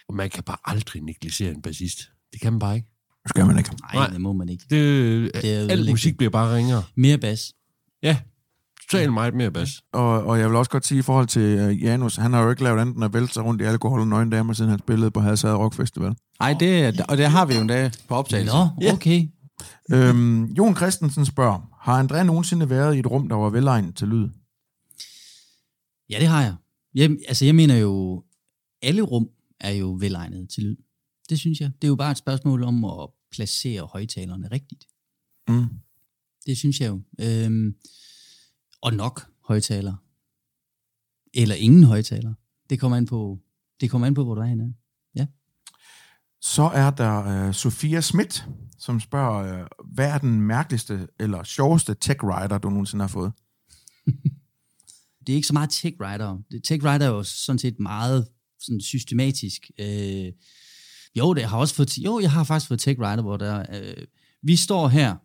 og man kan bare aldrig negligere en bassist. Det kan man bare ikke. Det skal man ikke. Nej, det må man ikke. Det, det er al musik bliver bare ringere. Mere bas. Ja, totalt meget mere bas. Og, og jeg vil også godt sige i forhold til Janus, han har jo ikke lavet andet end at vælte sig rundt i alkohol og nøgne damer, siden han spillede på Hads Herred Rockfestival. Nej, det, og det har vi jo en dag på optagelse. Nå, okay. Ja. Øhm, Jon Christensen spørger, har André nogensinde været i et rum, der var velegnet til lyd? Ja, det har jeg. jeg. Altså, jeg mener jo, alle rum er jo velegnet til lyd. Det synes jeg. Det er jo bare et spørgsmål om at placere højtalerne rigtigt. Mm. Det synes jeg jo. Øhm, og nok højtalere. Eller ingen højtalere. Det kommer an på, det kommer an på hvor du er henne. Ja. Så er der øh, Sofia Schmidt, som spørger, øh, hvad er den mærkeligste eller sjoveste tech-rider, du nogensinde har fået? Det er ikke så meget tech-rider. Tech-rider er jo sådan set meget sådan systematisk... Øh, Jo, det har også fået, jo, jeg har faktisk fået Tech Rider, hvor der, øh, vi står her.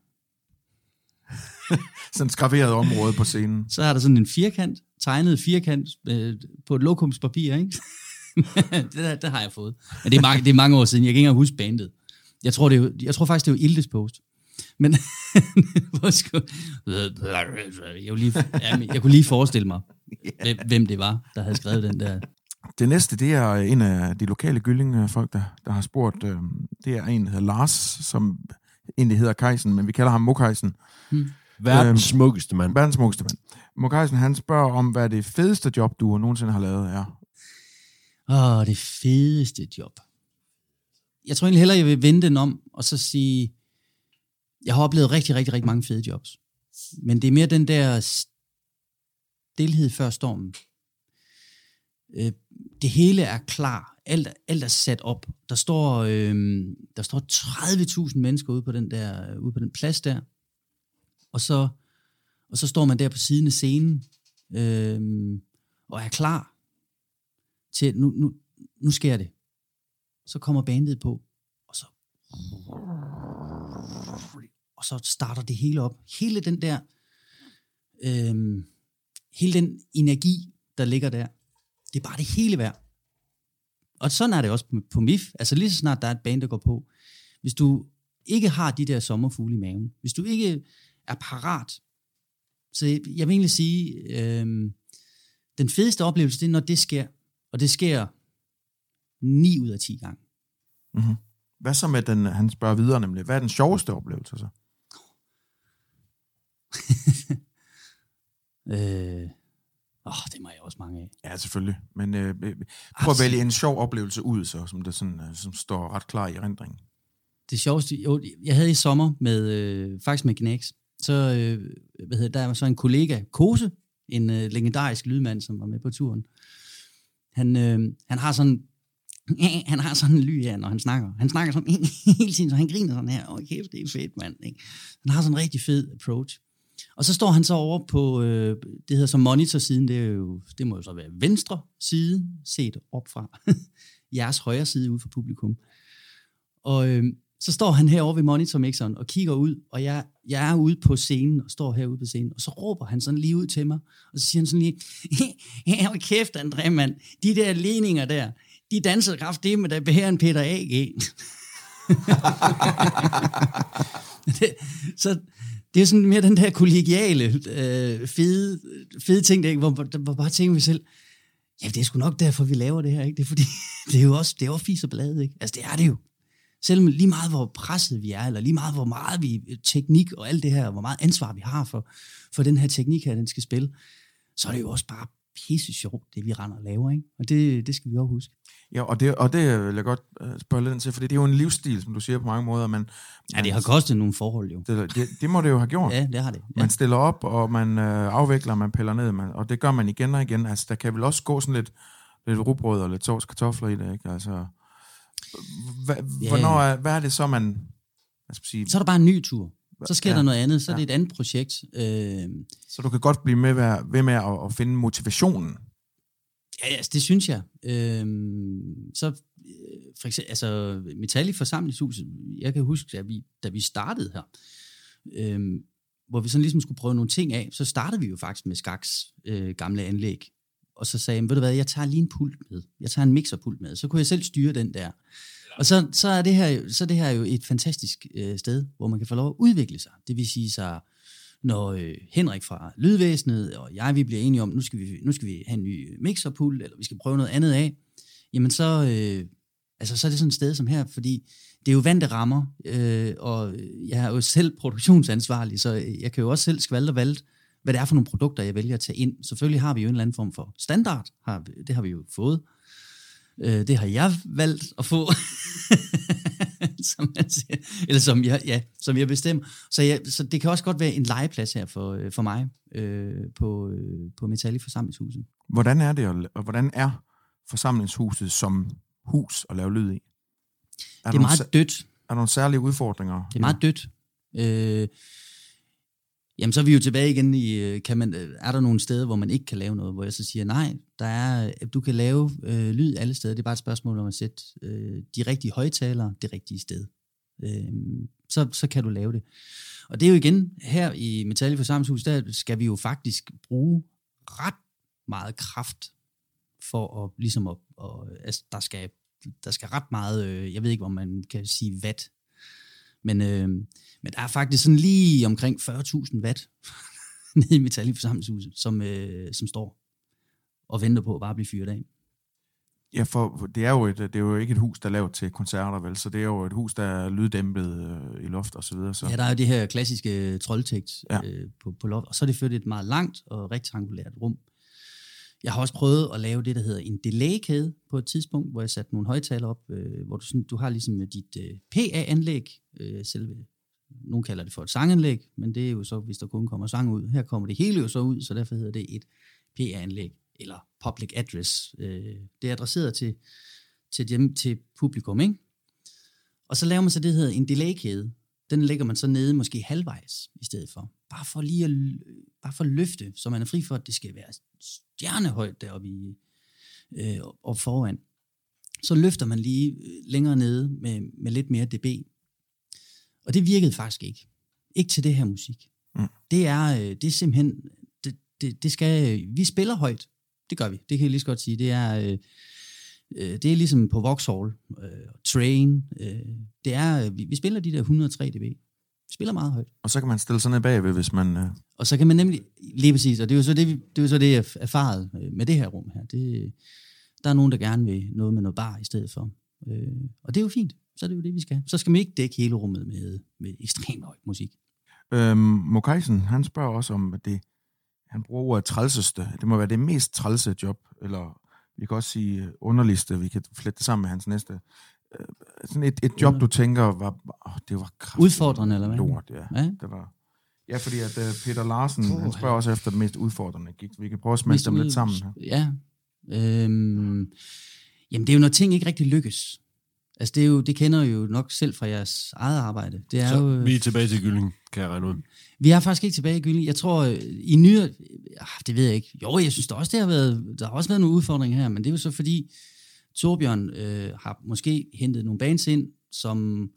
Sådan et skraveret område på scenen. Så er der sådan en firkant, tegnet firkant øh, på et lokumspapir, ikke? det, der, det har jeg fået. Men det er, mange, det er mange år siden, jeg kan ikke engang huske bandet. Jeg tror, det er, jeg tror faktisk, det er jo Ildes Post. Men jeg, lige, jeg kunne lige forestille mig, hvem, hvem det var, der havde skrevet den der... Det næste, det er en af de lokale gyllingfolk, der, der har spurgt. Øh, det er en, der hedder Lars, som egentlig hedder Kajsen, men vi kalder ham Mokajsen. Hmm. Verdens smukkeste mand. Verdens smukkeste mand. Mokajsen, han spørger om, hvad det fedeste job, du nogensinde har lavet, er. Åh, oh, det fedeste job. Jeg tror egentlig hellere, jeg vil vende den om, og så sige, jeg har oplevet rigtig, rigtig, rigtig mange fede jobs. Men det er mere den der stilhed før stormen. det hele er klar. Alt, alt er sat op. Der står, øh, der står tredive tusind mennesker ude på, den der, ude på den plads der. Og så, og så står man der på siden af scenen øh, og er klar til, nu, nu, nu sker det. Så kommer bandet på, og så, og så starter det hele op. Hele den der, øh, hele den energi, der ligger der, det er bare det hele værd. Og sådan er det også på M I F. Altså lige så snart der er et band, der går på. Hvis du ikke har de der sommerfugle i maven, hvis du ikke er parat, så jeg vil egentlig sige, øh, den fedeste oplevelse, det er, når det sker. Og det sker ni ud af ti gange. Mm-hmm. Hvad så med den, han spørger videre nemlig, hvad er den sjoveste oplevelse så? øh... Åh, oh, det må jeg også mange af. Ja, selvfølgelig. Men øh, prøv at vælge en sjov oplevelse ud, så, som, det sådan, som står ret klar i erindringen. Det sjoveste, jo, jeg havde i sommer med, øh, faktisk med Gnags, så øh, hvad hedder, der var så en kollega, Kose, en øh, legendarisk lydmand, som var med på turen. Han, øh, han har sådan, øh, han har sådan en lyd her, når han snakker. Han snakker sådan øh, hele tiden, så han griner sådan her. Åh, kæft, det er fedt, mand. Ikke? Han har sådan en rigtig fed approach. Og så står han så over på, øh, det hedder så monitorsiden, det, er jo, det må jo så være venstre side, set op fra jeres højre side ude for publikum. Og øh, så står han herovre ved monitormixeren og kigger ud, og jeg, jeg er ude på scenen og står herude på scenen, og så råber han sådan lige ud til mig, og så siger han sådan lige, hvor kæft, André, mand, de der ligninger der, de dansede kraftedeme, der behærer en Peter A G. det, så... Det er sådan mere den der kollegiale, øh, fede, fede ting, der, ikke? Hvor, der, hvor bare tænker vi selv, ja, det er sgu nok derfor, vi laver det her, ikke? Det er fordi, det er jo også, det er jo fis og blade, ikke? Altså, det er det jo. Selvom lige meget, hvor presset vi er, eller lige meget, hvor meget vi teknik og alt det her, hvor meget ansvar vi har for, for den her teknik her, den skal spille, så er det jo også bare pisse sjovt, det vi render og laver, ikke? Og det, det skal vi også huske. Ja, og det, og det vil jeg godt spørge lidt ind til, for det er jo en livsstil, som du siger på mange måder. Man, ja, det har kostet nogle forhold jo. Det, det, det må det jo have gjort. Ja, det har det. Ja. Man stiller op, og man øh, afvikler, man piller ned, man, og det gør man igen og igen. Altså, der kan vel også gå sådan lidt, lidt rugbrød og lidt sovs kartofler i det, ikke? Altså, hva, ja. hvornår er, hvad er det så, man... Hvad skal sige, så er der bare en ny tur. Så sker ja, der noget andet, så er ja. det et andet projekt. Øh, så du kan godt blive med, ved med at, at finde motivationen? Ja, altså, det synes jeg. Øh, så for eksempel, altså Metal i Forsamlingshuset, jeg kan huske, at vi, da vi startede her, øh, hvor vi sådan ligesom skulle prøve nogle ting af, så startede vi jo faktisk med Skaks øh, gamle anlæg, og så sagde jeg, ved du hvad, jeg tager lige en pult med, jeg tager en mixerpult med, så kunne jeg selv styre den der. Og så, så, er det her, så er det her jo et fantastisk øh, sted, hvor man kan få lov at udvikle sig. Det vil sige sig, når øh, Henrik fra Lydvæsenet og jeg, vi bliver enige om, nu skal vi, nu skal vi have en ny mixerpool, eller vi skal prøve noget andet af, jamen så, øh, altså, så er det sådan et sted som her, fordi det er jo vante rammer, øh, og jeg er jo selv produktionsansvarlig, så jeg kan jo også selv skvalte og valte, hvad det er for nogle produkter, jeg vælger at tage ind. Selvfølgelig har vi jo en eller anden form for standard, har, det har vi jo fået. Det har jeg valgt at få, som man siger. Eller som jeg, ja, som jeg bestemmer. Så, jeg, så det kan også godt være en legeplads her for, for mig øh, på, på Metal i Forsamlingshuset. Hvordan er det, og hvordan er Forsamlingshuset som hus at lave lyd i? Er det er meget dødt. Er der nogle særlige udfordringer? Det er meget dødt. Øh, jamen, så er vi jo tilbage igen i, kan man, er der nogle steder, hvor man ikke kan lave noget, hvor jeg så siger, nej, der er, du kan lave øh, lyd alle steder, det er bare et spørgsmål om at sætte øh, de rigtige højtalere det rigtige sted. Øh, så, så kan du lave det. Og det er jo igen, her i Metal i Forsamlingshuset, der skal vi jo faktisk bruge ret meget kraft, for at, ligesom at, og, altså, der, skal, der skal ret meget, øh, jeg ved ikke, om man kan sige watt, men, øh, men der er faktisk sådan lige omkring fyrre tusind watt nede i Metal i Forsamlingshuset, som, øh, som står og venter på at bare blive fyret af. Ja, for det er, jo et, det er jo ikke et hus, der er lavet til koncerter, vel? Så det er jo et hus, der er lyddæmpet øh, i loft og så videre. Så. Ja, der er jo det her klassiske troldtægt ja. øh, på, på loft, og så er det ført et meget langt og rektangulært rum. Jeg har også prøvet at lave det, der hedder en delay-kæde på et tidspunkt, hvor jeg satte nogle højtaler op, øh, hvor du, sådan, du har ligesom dit øh, P A-anlæg, øh, selve, nogen kalder det for et sanganlæg, men det er jo så, hvis der kun kommer sang ud. Her kommer det hele jo så ud, så derfor hedder det et P A-anlæg. eller public address. Øh, det er adresseret til, til, dem, til publikum, ikke? Og så laver man så det, der hedder en delay-kæde. Den lægger man så nede måske halvvejs i stedet for. Bare for lige at, bare for at løfte, så man er fri for, at det skal være stjernehøjt deroppe i, øh, op foran. Så løfter man lige længere nede med, med lidt mere dB. Og det virkede faktisk ikke. Ikke til det her musik. Mm. Det, er, det er simpelthen... Det, det, det skal, vi spiller højt. Det gør vi. Det kan jeg lige så godt sige. Det er... Øh, Det er ligesom på Voxhall, øh, Train. Øh, det er, vi, vi spiller de der et hundrede og tre decibel. Vi spiller meget højt. Og så kan man stille sig ned bagved, hvis man... Øh... Og så kan man nemlig... Lige præcis, og det er jo så det, det, er jo så det jeg erfaret med det her rum her. Det, der er nogen, der gerne vil noget med noget bar i stedet for. Øh, og det er jo fint. Så er det jo det, vi skal. Så skal man ikke dække hele rummet med, med ekstremt høj musik. Øhm, Mokajsen, han spørger også om det... Han bruger ordet trælseste. Det må være det mest trælse job, eller... Vi kan også sige underliste, vi kan flette det sammen med hans næste. Sådan et, et job, du tænker, var, åh, det var kraftigt. Udfordrende, eller hvad? Lort, ja. Ja? Det var, ja, fordi at Peter Larsen, oh, han spørger også efter det mest udfordrende gik. Vi kan prøve at smelte dem lidt sammen her. Ja. Øhm, jamen, det er jo, når ting ikke rigtig lykkes. Altså, det, er jo, det kender jo nok selv fra jeres eget arbejde. Det er så jo, vi er tilbage til Gyllingher, kan jeg regne ud. Vi er faktisk ikke tilbage i Gyllingher. Jeg tror, i nyere... Det ved jeg ikke. Jo, jeg synes der også, det har været, der har også været nogle udfordringer her, men det er jo så, fordi Torbjørn øh, har måske hentet nogle bands ind, som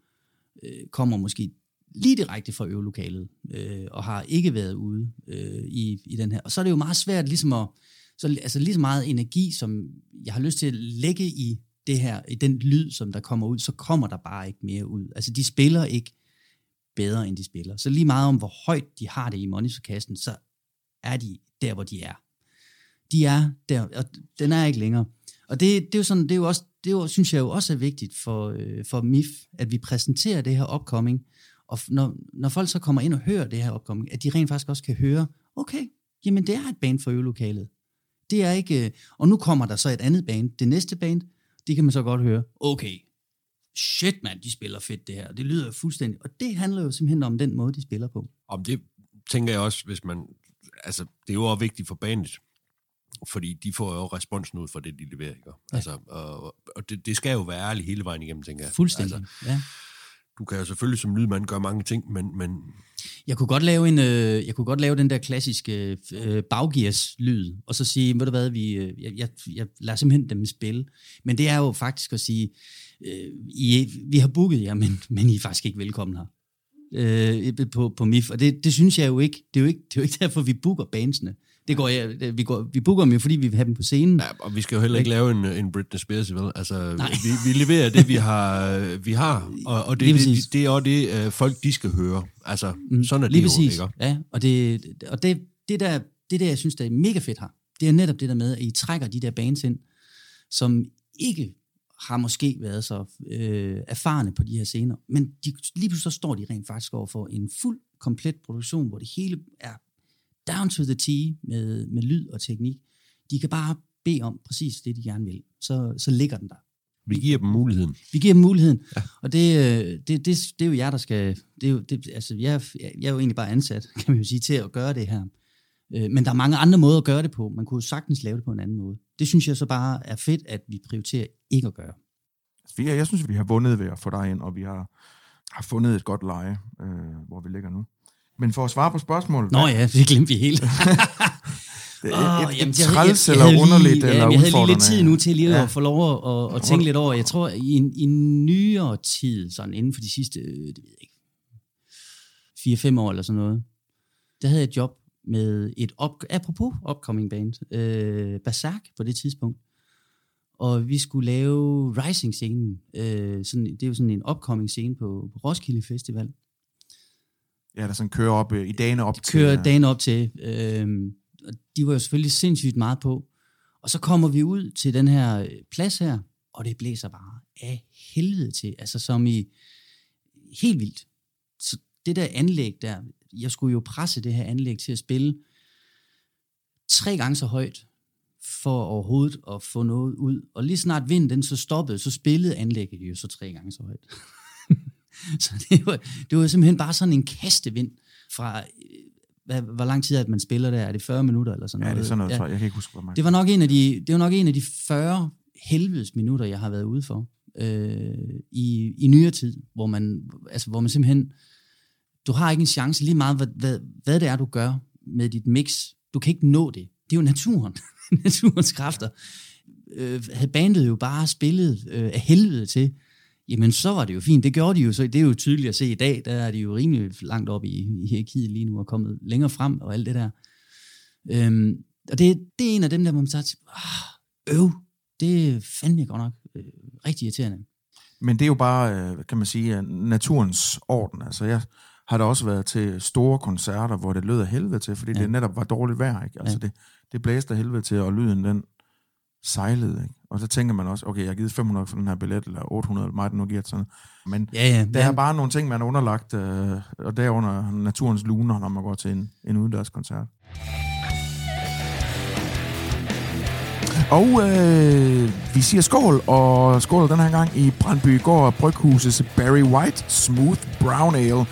øh, kommer måske lige direkte fra øvelokalet, øh, og har ikke været ude øh, i, i den her. Og så er det jo meget svært, ligesom at... Så, altså, lige så meget energi, som jeg har lyst til at lægge i det her, i den lyd, som der kommer ud, så kommer der bare ikke mere ud. Altså, de spiller ikke bedre, end de spiller. Så lige meget om, hvor højt de har det i monitorkassen, så er de der, hvor de er. De er der, og den er ikke længere. Og det, det er jo sådan, det er jo også, det er jo, synes jeg jo også er vigtigt for, øh, for M I F, at vi præsenterer det her opkomming, og når, når folk så kommer ind og hører det her opkomming, at de rent faktisk også kan høre, okay, jamen det er et band for øvelokalet. Det er ikke, øh, og nu kommer der så et andet band, det næste band, det kan man så godt høre, okay, shit mand, de spiller fedt det her, det lyder jo fuldstændig, og det handler jo simpelthen om den måde, de spiller på. Om det tænker jeg også, hvis man, altså det er jo også vigtigt for bandet, fordi de får jo responsen ud fra det, de leverer, ikke? Altså, ja. Og, og det, det skal jo være ærligt hele vejen igennem, tænker jeg. Fuldstændig, altså, ja. Du kan jo selvfølgelig som lydmand gøre mange ting, men... men jeg, kunne godt lave en, øh, jeg kunne godt lave den der klassiske øh, baggears-lyd, og så sige, ved du hvad, vi, øh, jeg, jeg, jeg lader simpelthen dem spille. Men det er jo faktisk at sige, øh, I, vi har booket jer, men, men I er faktisk ikke velkommen her øh, på, på M I F. Og det, det synes jeg jo ikke. Det er jo ikke, det er jo ikke derfor, vi booker bandsene. Det går, ja, vi, går, vi booker dem jo, fordi vi vil have dem på scenen. Ja, og vi skal jo heller ikke lave en, en Britney Spears, vel? Altså, vi, vi leverer det, vi har, vi har og, og det, det, det er også det, folk de skal høre. Altså, sådan er det jo, ikke? Ja, og, det, og det, det, der, det der, jeg synes, der er mega fedt her, det er netop det der med, at I trækker de der bands ind, som ikke har måske været så øh, erfarne på de her scener, men de, lige pludselig så står de rent faktisk over for en fuld, komplet produktion, hvor det hele er down to the T med, med lyd og teknik. De kan bare bede om præcis det, de gerne vil. Så, så ligger den der. Vi giver dem muligheden. Vi giver dem muligheden. Ja. Og det, det, det, det er jo jeg, der skal... Det er jo, det, altså, jeg, jeg er jo egentlig bare ansat, kan man jo sige, til at gøre det her. Men der er mange andre måder at gøre det på. Man kunne jo sagtens lave det på en anden måde. Det synes jeg så bare er fedt, at vi prioriterer ikke at gøre. Jeg synes, vi har vundet ved at få dig ind, og vi har, har fundet et godt leje, øh, hvor vi ligger nu. Men for at svare på spørgsmålet... Nå ja, det glemte vi helt. et oh, et træls eller lige, underligt, ja, eller jeg udfordrende. Jeg havde lige lidt tid nu til lige ja. at få lov at, at tænke lidt over. Jeg tror, i en, i en nyere tid, sådan inden for de sidste, det ved jeg ikke, fire-fem år eller sådan noget, der havde jeg et job med et, op, apropos upcoming band, øh, Basak på det tidspunkt. Og vi skulle lave Rising-scenen. Øh, sådan, det er jo sådan en upcoming scene på, på Roskilde Festival. Ja, der sådan kører op øh, i dagene op kører til. Kører dagene op til. Øh, og de var jo selvfølgelig sindssygt meget på. Og så kommer vi ud til den her plads her, og det blæser bare af helvede til. Altså som i helt vildt. Så det der anlæg der, jeg skulle jo presse det her anlæg til at spille tre gange så højt, for overhovedet at få noget ud. Og lige snart vinden den så stoppede, så spillede anlægget jo så tre gange så højt. Så det var, det var simpelthen bare sådan en kastevind fra hvor lang tid er det, man spiller der? Er det fyrre minutter eller sådan noget? Ja, det er sådan noget, ja. Tror jeg. Jeg kan ikke huske, hvor mange. Det var nok en af de, det var nok en af de fyrre helvedes minutter, jeg har været ude for øh, i, i nyere tid, hvor man, altså, hvor man simpelthen, du har ikke en chance lige meget, hvad, hvad, hvad det er, du gør med dit mix. Du kan ikke nå det. Det er jo naturen. Naturens kræfter. Øh, havde bandet jo bare spillet øh, af helvede til, jamen så var det jo fint. Det gjorde de jo så. Det er jo tydeligt at se i dag. Der er de jo rimelig langt oppe i hierarkiet lige nu og kommet længere frem og alt det der. Øhm, og det, det er en af dem der, hvor man siger, øv, det er fandme godt nok øh, rigtig irriterende. Men det er jo bare, kan man sige, naturens orden. Altså jeg har da også været til store koncerter, hvor det lød af helvede til, fordi ja. Det netop var dårligt vejr, ikke? Altså ja. det, det blæste af helvede til, og lyden den sejlede, ikke? Og så tænker man også, okay, jeg har givet fem hundrede for den her billet, eller otte hundrede, eller mig, den nu giver sådan. Men ja, ja, der ja. Er bare nogle ting, man er underlagt, øh, og der under naturens luner, når man går til en, en udendørskoncert. Og øh, vi siger skål, og skål den her gang i Brandby Gård Bryghusets Barry White Smooth Brown Ale.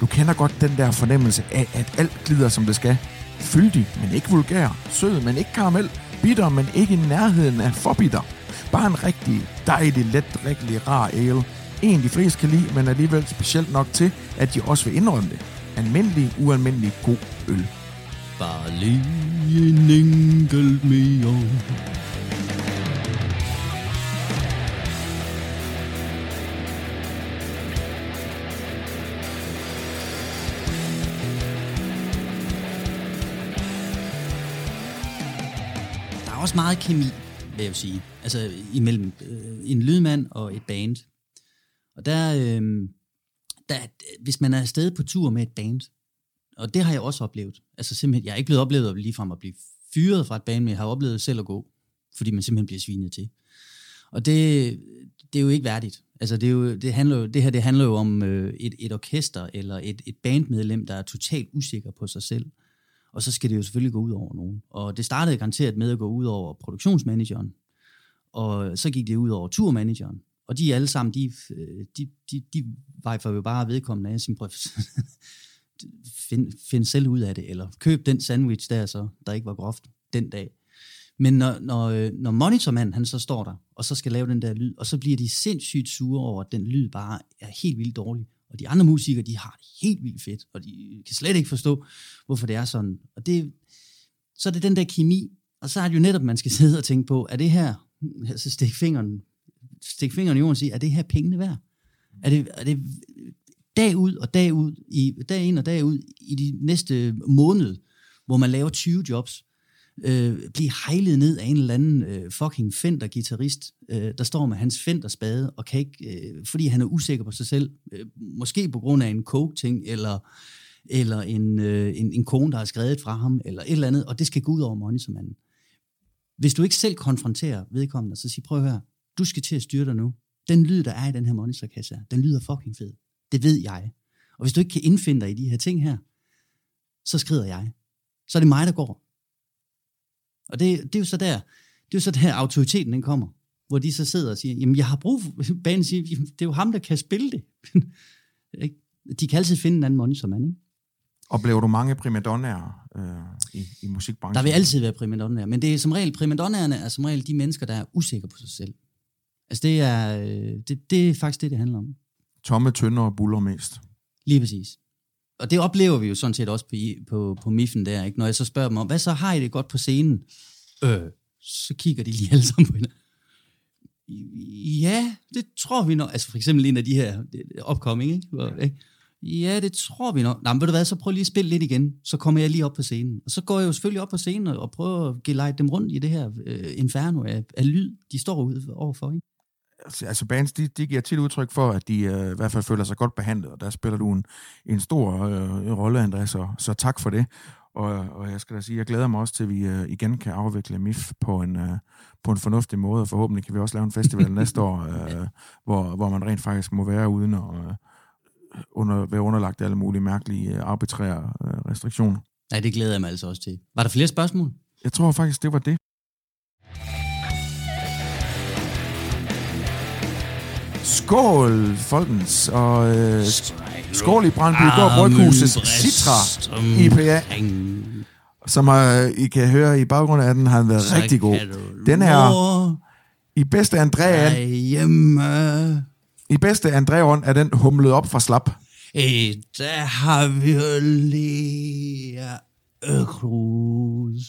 Du kender godt den der fornemmelse af, at alt glider, som det skal. Fyldig, men ikke vulgær. Sød, men ikke karamel. Bitter, men ikke i nærheden af forbitter. Bare en rigtig dejlig, let, rigtig rar ale. En de fleste kan lide, men alligevel specielt nok til, at de også vil indrømme det. Almindelig, ualmindelig god øl. Bare lige en enkelt mere. Også meget kemi, vil jeg sige, altså imellem øh, en lydmand og et band. Og der, øh, der, hvis man er afsted på tur med et band, og det har jeg også oplevet, altså simpelthen, jeg er ikke blevet oplevet ligefrem at blive fyret fra et band, men jeg har oplevet selv at gå, fordi man simpelthen bliver svinet til. Og det, det er jo ikke værdigt. Altså det, er jo, det, handler jo, det her det handler jo om øh, et, et orkester eller et, et bandmedlem, der er totalt usikker på sig selv. Og så skal det jo selvfølgelig gå ud over nogen. Og det startede garanteret med at gå ud over produktionsmanageren. Og så gik det ud over turmanageren. Og de alle sammen, de, de, de, de vejfer jo bare vedkommende af sin prøv. find, find selv ud af det, eller køb den sandwich der, så der ikke var groft den dag. Men når, når, når monitormanden, han så står der, og så skal lave den der lyd, og så bliver de sindssygt sure over, at den lyd bare er helt vildt dårlig. Og de andre musikere, de har det helt vildt fedt, og de kan slet ikke forstå, hvorfor det er sådan. Og det, så er det den der kemi, og så er det jo netop, man skal sidde og tænke på, er det her, altså stik fingeren, stik fingeren i jorden og sige, er det her pengene værd? Er det, er det dag ud og dag ud, i, dag ind og dag ud, i de næste måned, hvor man laver tyve jobs, øh, blive hejlet ned af en eller anden øh, fucking Fender-gitarrist, øh, der står med hans Fender-spade, og kan ikke, øh, fordi han er usikker på sig selv, øh, måske på grund af en coke-ting, eller, eller en, øh, en, en kone, der har skrevet fra ham, eller et eller andet, og det skal gå ud over monitormanden. Hvis du ikke selv konfronterer vedkommende, så sig, prøv at høre, du skal til at styre dig nu. Den lyd, der er i den her monitorkasse, den lyder fucking fed. Det ved jeg. Og hvis du ikke kan indfinde dig i de her ting her, så skrider jeg. Så er det mig, der går. Og det, det er jo så der, det er jo så der autoriteten den kommer, hvor de så sidder og siger, jamen jeg har brug for, banen siger, det er jo ham, der kan spille det. De kan altid finde en anden monitormand, ikke? Oplever du mange primadonnaer øh, i, i musikbranchen? Der vil altid være primadonnaer, men det er som regel, primadonnaerne er som regel de mennesker, der er usikre på sig selv. Altså det er, det, det er faktisk det, det handler om. Tomme tønder og buller mest. Lige præcis. Og det oplever vi jo sådan set også på, på, på miffen der, ikke? Når jeg så spørger dem om, hvad så har I det godt på scenen? Øh, så kigger de lige alle sammen på hinanden. Ja, det tror vi nok. Altså for eksempel en af de her opkomming, ikke? Ja. Ja, det tror vi nok. Nå, men ved du hvad, så prøv lige at spille lidt igen. Så kommer jeg lige op på scenen. Og så går jeg jo selvfølgelig op på scenen og prøver at gelejte dem rundt i det her øh, inferno af, af lyd, de står ude overfor, ikke? Altså bands, de, de giver tit udtryk for, at de øh, i hvert fald føler sig godt behandlet, og der spiller du en, en stor øh, rolle, André, så, så tak for det. Og, og jeg skal da sige, jeg glæder mig også til, at vi øh, igen kan afvikle M I F på en, øh, på en fornuftig måde, og forhåbentlig kan vi også lave en festival næste år, øh, hvor, hvor man rent faktisk må være uden at øh, under, være underlagt af alle mulige mærkelige øh, arbitrære øh, restriktioner. Nej, det glæder jeg mig altså også til. Var der flere spørgsmål? Jeg tror faktisk, det var det. Skål, folkens, og øh, skål i Brandby Gård bryghusets Citra I P A, som øh, I kan høre i baggrunden af den, har været rigtig god. Den her, i bedste André, i bedste André-ånd er den humlet op fra slap. I dag har vi jo lige økrus.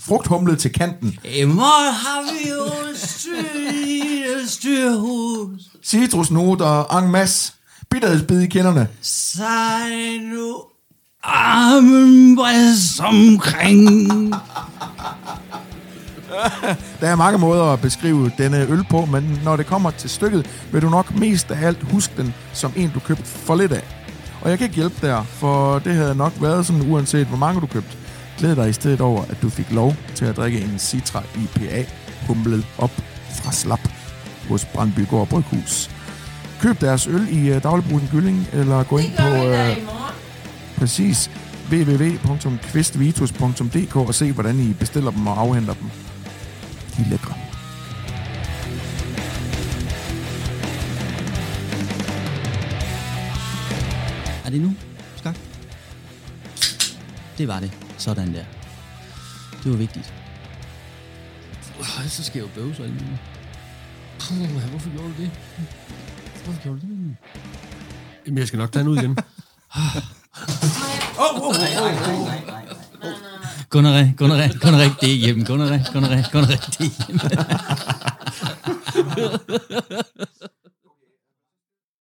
Frugthumlet til kanten. I morgen har vi jo styr, styrhus. Citrusnoter en masse. Bitterhedsbid i kinderne. Sej nu armen bredt omkring. Der er mange måder at beskrive denne øl på, men når det kommer til stykket, vil du nok mest af alt huske den som en, du købte for lidt af. Og jeg kan ikke hjælpe der, for det havde nok været sådan, uanset hvor mange du købte. Glæd dig i stedet over, at du fik lov til at drikke en Citra I P A, humlet op fra slap hos Brandby Gård Bryghus. Køb deres øl i dagligbrugsen Gylling, eller gå ind på øh, præcis w w w punktum kvistvitus punktum d k og se, hvordan I bestiller dem og afhenter dem. De er lækre. Er det nu, Skak? Det var det. Sådan der. Det var vigtigt. Uah, så skal jeg jo bøvse og alt muligt. Puh, hvorfor gjorde du det? Hvorfor gjorde du det? Jamen, jeg skal nok tage den ud igen. Åh, åh, åh, åh. Gunneræ, Gunneræ, Gunneræ, det er hjemme. Gunneræ, Gunneræ, Gunneræ, det er hjemme.